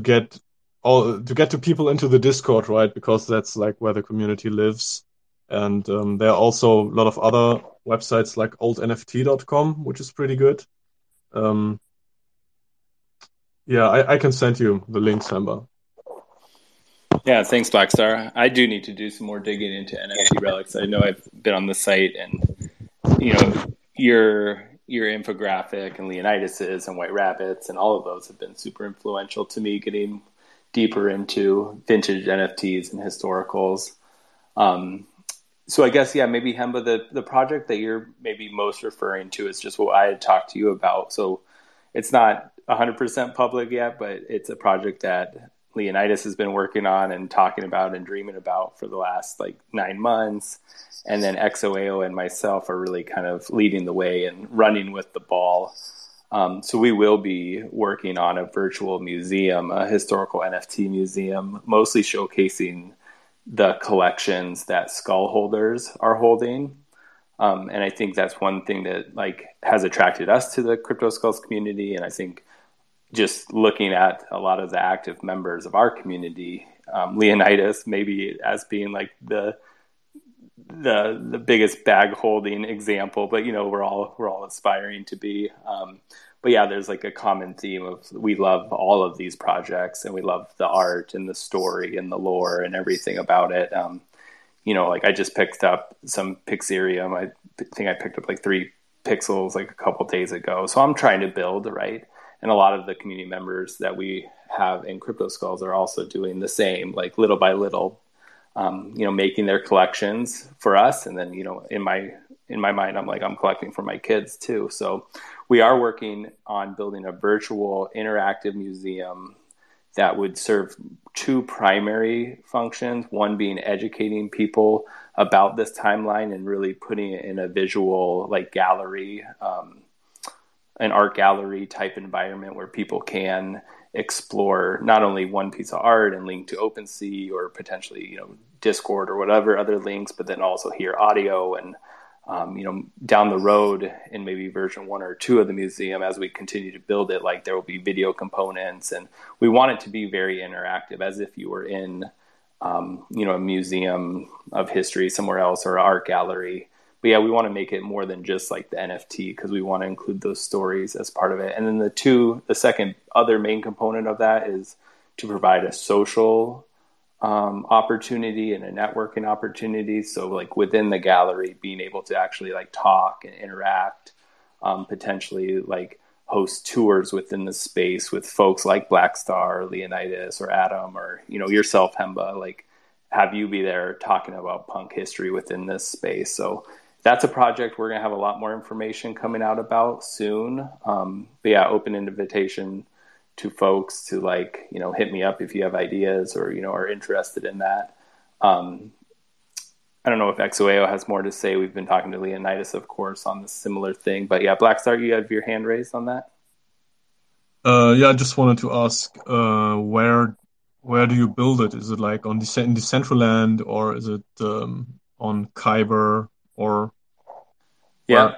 get people into the Discord, right? Because that's like where the community lives. And there are also a lot of other websites like oldnft.com, which is pretty good. I can send you the links, Hemba. Yeah, thanks, Blackstar. I do need to do some more digging into NFT Relics. I know I've been on the site, and you know, your infographic and Leonidas's and White Rabbits and all of those have been super influential to me getting deeper into vintage NFTs and historicals. So I guess, yeah, maybe Hemba, the project that you're maybe most referring to is just what I had talked to you about. So it's not 100% public yet, but it's a project that Leonidas has been working on and talking about and dreaming about for the last 9 months. And then XOAO and myself are really kind of leading the way and running with the ball. So we will be working on a virtual museum, a historical NFT museum, mostly showcasing the collections that skull holders are holding. And I think that's one thing that has attracted us to the Crypto Skulls community. And I think just looking at a lot of the active members of our community, Leonidas maybe as being the biggest bag holding example, but we're all aspiring to be. But yeah, there's a common theme of we love all of these projects and we love the art and the story and the lore and everything about it. I just picked up some Pixirium. I think I picked up 3 pixels a couple days ago. So I'm trying to build, right? And a lot of the community members that we have in Crypto Skulls are also doing the same, little by little, making their collections for us. And then, in my mind, I'm collecting for my kids too. So we are working on building a virtual interactive museum that would serve 2 primary functions, one being educating people about this timeline and really putting it in a visual gallery, an art gallery type environment where people can explore not only one piece of art and link to OpenSea or potentially, Discord or whatever other links, but then also hear audio and, down the road in maybe version 1 or 2 of the museum, as we continue to build it, there will be video components, and we want it to be very interactive, as if you were in, a museum of history somewhere else or an art gallery. But yeah, we want to make it more than just the NFT, because we want to include those stories as part of it. And then the second other main component of that is to provide a social opportunity and a networking opportunity. So within the gallery, being able to actually talk and interact, potentially host tours within the space with folks like Blackstar or Leonidas or Adam or yourself, Hemba, have you be there talking about punk history within this space. So that's a project we're gonna have a lot more information coming out about soon. But yeah, open invitation to folks to hit me up if you have ideas or, are interested in that. I don't know if XOAO has more to say. We've been talking to Leonidas, of course, on this similar thing, but yeah, Blackstar, you have your hand raised on that. Yeah, I just wanted to ask, where do you build it? Is it on in Decentraland, or is it, on Kyber or? Yeah. Where?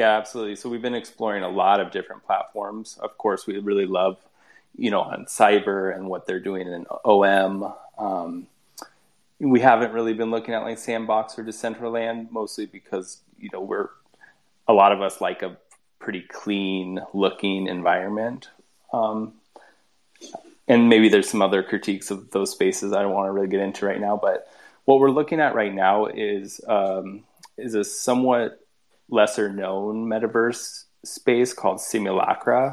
Yeah, absolutely. So we've been exploring a lot of different platforms. Of course, we really love, OnCyber and what they're doing in OM. We haven't really been looking at Sandbox or Decentraland, mostly because, we're a lot of us like a pretty clean looking environment. And maybe there's some other critiques of those spaces I don't want to really get into right now. But what we're looking at right now is a somewhat lesser known metaverse space called Simulacra,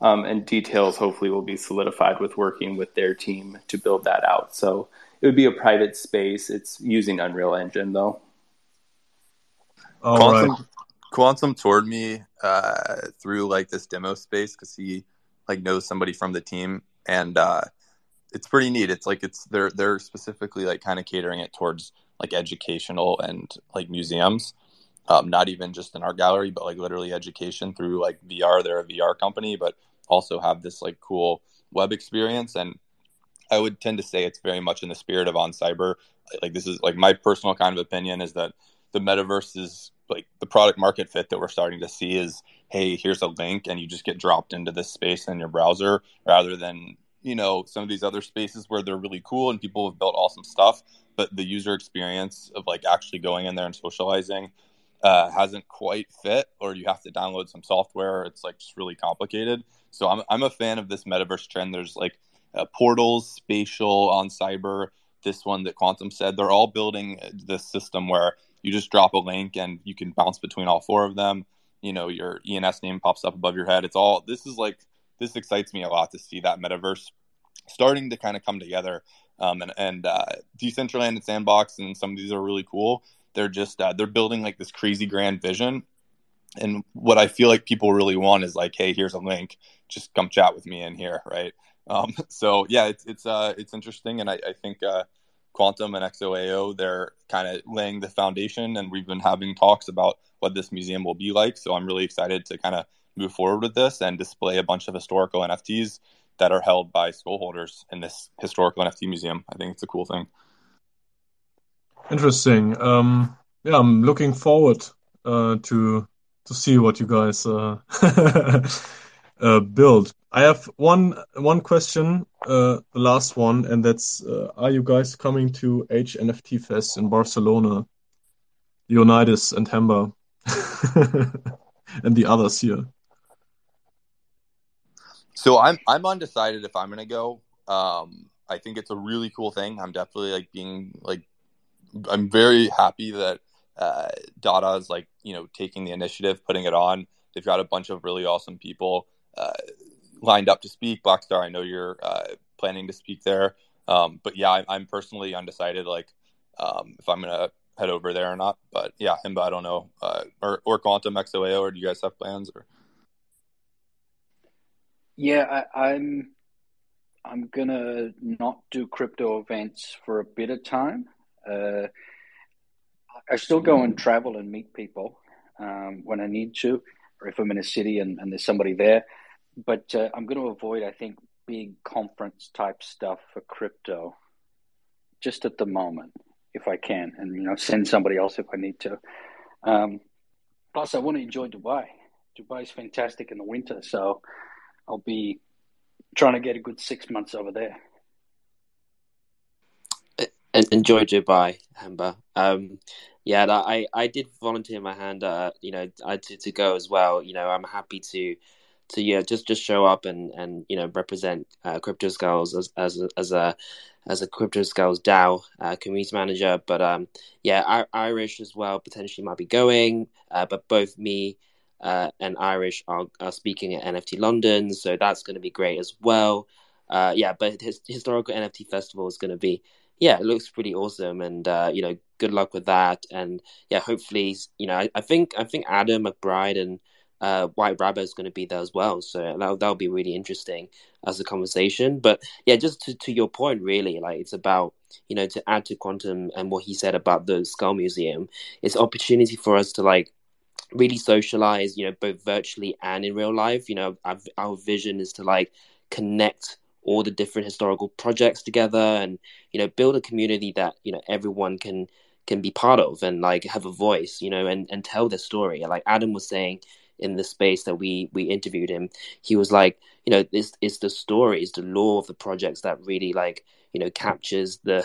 and details hopefully will be solidified with working with their team to build that out. So it would be a private space. It's using Unreal Engine though. Quantum toured me through this demo space because he knows somebody from the team, and it's pretty neat. It's they're specifically kind of catering it towards educational and museums. Not even just an art gallery, but literally education through VR. They're a VR company, but also have this cool web experience. And I would tend to say it's very much in the spirit of OnCyber. This is my personal kind of opinion is that the metaverse is the product market fit that we're starting to see is, hey, here's a link and you just get dropped into this space in your browser, rather than, some of these other spaces where they're really cool and people have built awesome stuff, but the user experience of actually going in there and socializing hasn't quite fit, or you have to download some software. It's just really complicated. So I'm a fan of this metaverse trend. There's Portals, Spatial, OnCyber, this one that Quantum said, they're all building this system where you just drop a link and you can bounce between all 4 of them. Your ENS name pops up above your head. It's all, this excites me a lot to see that metaverse starting to kind of come together. And Decentraland and Sandbox and some of these are really cool. They're just, they're building this crazy grand vision. And what I feel people really want is hey, here's a link, just come chat with me in here. Right. So yeah, it's interesting, and I think Quantum and XOAO, they're kind of laying the foundation, and we've been having talks about what this museum will be like. So I'm really excited to kind of move forward with this and display a bunch of historical NFTs that are held by Skull holders in this historical NFT museum. I think it's a cool thing. Interesting. Yeah, I'm looking forward to see what you guys build. I have one question, the last one, and that's, are you guys coming to HNFT Fest in Barcelona? Leonidas and Hemba and the others here. So I'm undecided if I'm going to go. I think it's a really cool thing. I'm definitely I'm very happy that Dada is taking the initiative, putting it on. They've got a bunch of really awesome people lined up to speak. Blackstar, I know you're planning to speak there. But yeah, I'm personally undecided, if I'm going to head over there or not. But yeah, Himba, I don't know. Or Quantum XOAO, or do you guys have plans? Or... Yeah, I'm going to not do crypto events for a bit of time. I still go and travel and meet people when I need to, or if I'm in a city and there's somebody there. But I'm going to avoid, I think, big conference-type stuff for crypto just at the moment, if I can, and send somebody else if I need to. Plus, I want to enjoy Dubai. Dubai is fantastic in the winter, so I'll be trying to get a good 6 months over there. Enjoy Dubai, Hemba. Yeah, I did volunteer my hand. I did to go as well. I'm happy to show up and represent Crypto Skulls as a Crypto Skulls DAO community manager. But Irish as well potentially might be going. But both me and Irish are speaking at NFT London, so that's going to be great as well. But his historical NFT festival is going to be. Yeah, it looks pretty awesome, and good luck with that. And yeah, hopefully, I think Adam McBride and White Rabbit is going to be there as well. So that'll be really interesting as a conversation. But yeah, just to your point, really, it's about to add to Quantum and what he said about the Skull Museum. It's an opportunity for us to really socialize, both virtually and in real life. Our vision is to connect all the different historical projects together and, build a community that, everyone can be part of and have a voice, and tell their story. Like Adam was saying in the space that we interviewed him, he was this is the story, is the lore of the projects that really captures the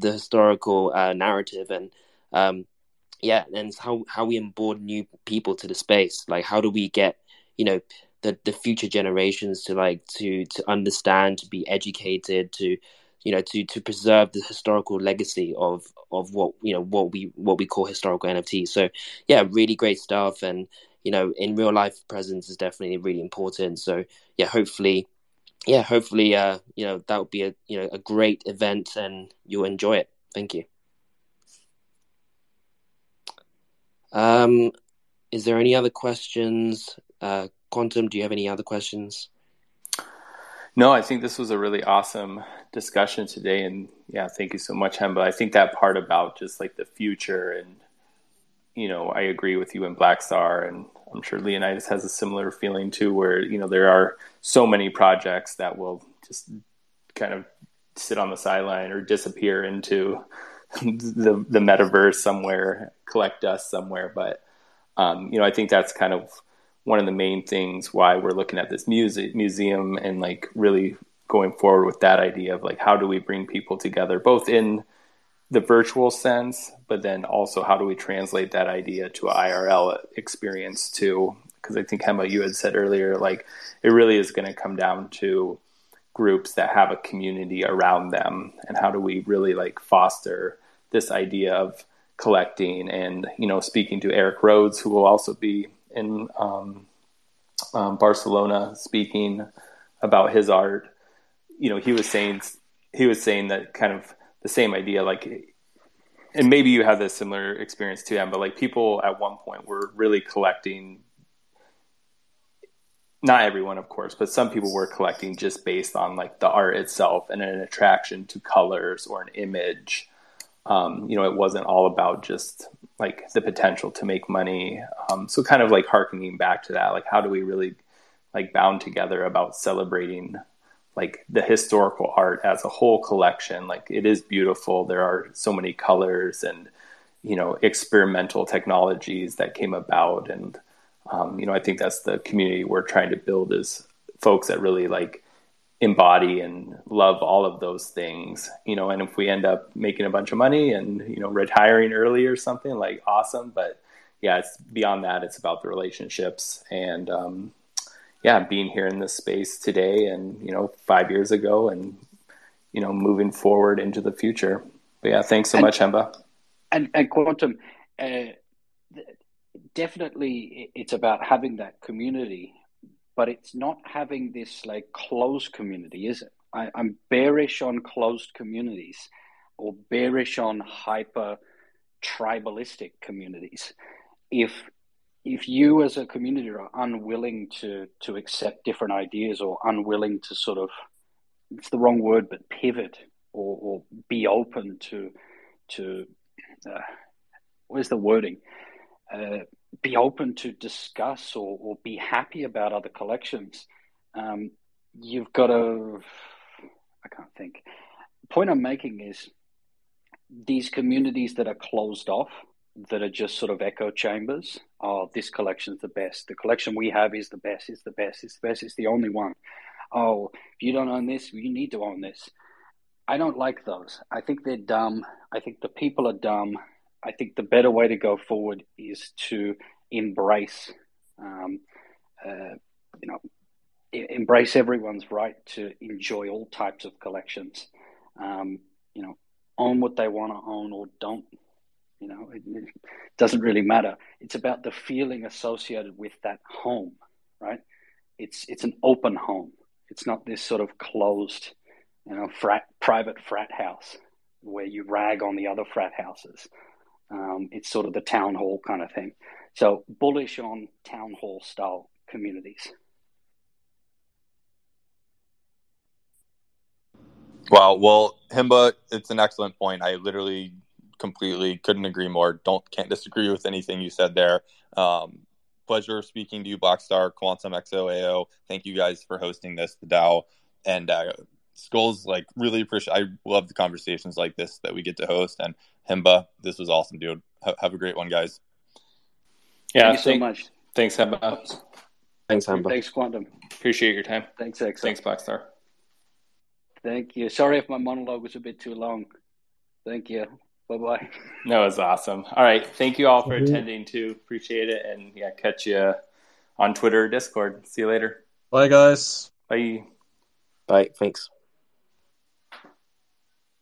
historical narrative. And and how we onboard new people to the space. How do we get, the future generations to understand, to be educated, to preserve the historical legacy of what we call historical NFT. So yeah, really great stuff. And in real life, presence is definitely really important. So yeah, hopefully that would be a great event and you'll enjoy it. Thank you. Is there any other questions? Quantum, do you have any other questions? No, I think this was a really awesome discussion today. And yeah, thank you so much, Hemba. I think that part about just the future and, I agree with you and Blackstar, and I'm sure Leonidas has a similar feeling too, where, there are so many projects that will just kind of sit on the sideline or disappear into the metaverse somewhere, collect dust somewhere. But, I think that's kind of one of the main things why we're looking at this museum and really going forward with that idea of how do we bring people together, both in the virtual sense, but then also how do we translate that idea to an IRL experience too? Because I think, Hemba, you had said earlier, it really is going to come down to groups that have a community around them, and how do we really foster this idea of collecting. And, speaking to Eric Rhodes, who will also be in Barcelona speaking about his art, he was saying that kind of the same idea, and maybe you have this similar experience too, but people at one point were really collecting not everyone, of course, but some people were collecting just based on like the art itself and an attraction to colors or an image. You know, it wasn't all about just like the potential to make money. So kind of like hearkening back to that, like how do we really like bound together about celebrating like the historical art as a whole collection? Like it is beautiful. There are so many colors and, you know, experimental technologies that came about. And, you know, I think that's the community we're trying to build, is folks that really like embody and love all of those things, you know. And if we end up making a bunch of money and, you know, retiring early or something, like awesome. But yeah, it's beyond that. It's about the relationships and, yeah, being here in this space today and, you know, 5 years ago and, you know, moving forward into the future. But yeah, thanks so much, Hemba. And Quantum, definitely it's about having that community, but it's not having this like closed community, is it? I'm bearish on closed communities or bearish on hyper tribalistic communities. If you as a community are unwilling to accept different ideas or unwilling to sort of, it's the wrong word, but pivot or be open to where's the wording? Be open to discuss or be happy about other collections. You've got to, I can't think. The point I'm making is these communities that are closed off, that are just sort of echo chambers. Oh, this collection's the best. The collection we have is the best. It's the best. It's the best. It's the only one. Oh, if you don't own this, you need to own this. I don't like those. I think they're dumb. I think the people are dumb. I think the better way to go forward is to embrace, you know, embrace everyone's right to enjoy all types of collections. You know, own what they want to own or don't. You know, it doesn't really matter. It's about the feeling associated with that home, right? It's an open home. It's not this sort of closed, you know, private frat house where you rag on the other frat houses. It's sort of the town hall kind of thing. So bullish on town hall style communities. Wow. Well, Hemba, it's an excellent point. I literally completely couldn't agree more. Can't disagree with anything you said there. Pleasure speaking to you, Blackstar, Quantum, XOAO. Thank you guys for hosting this, the DAO, and Skulls. Like, really appreciate. I love the conversations like this that we get to host. And Hemba, this was awesome, dude. Have a great one, guys. Yeah, thank you so much. Thanks, Hemba. Thanks, Hemba. Thanks, Quantum. Appreciate your time. Thanks, XO. Thanks, Blackstar. Thank you. Sorry if my monologue was a bit too long. Thank you. Bye-bye. No, it's awesome. All right. Thank you all for attending, too. Appreciate it. And, yeah, catch you on Twitter or Discord. See you later. Bye, guys. Bye. Bye. Thanks.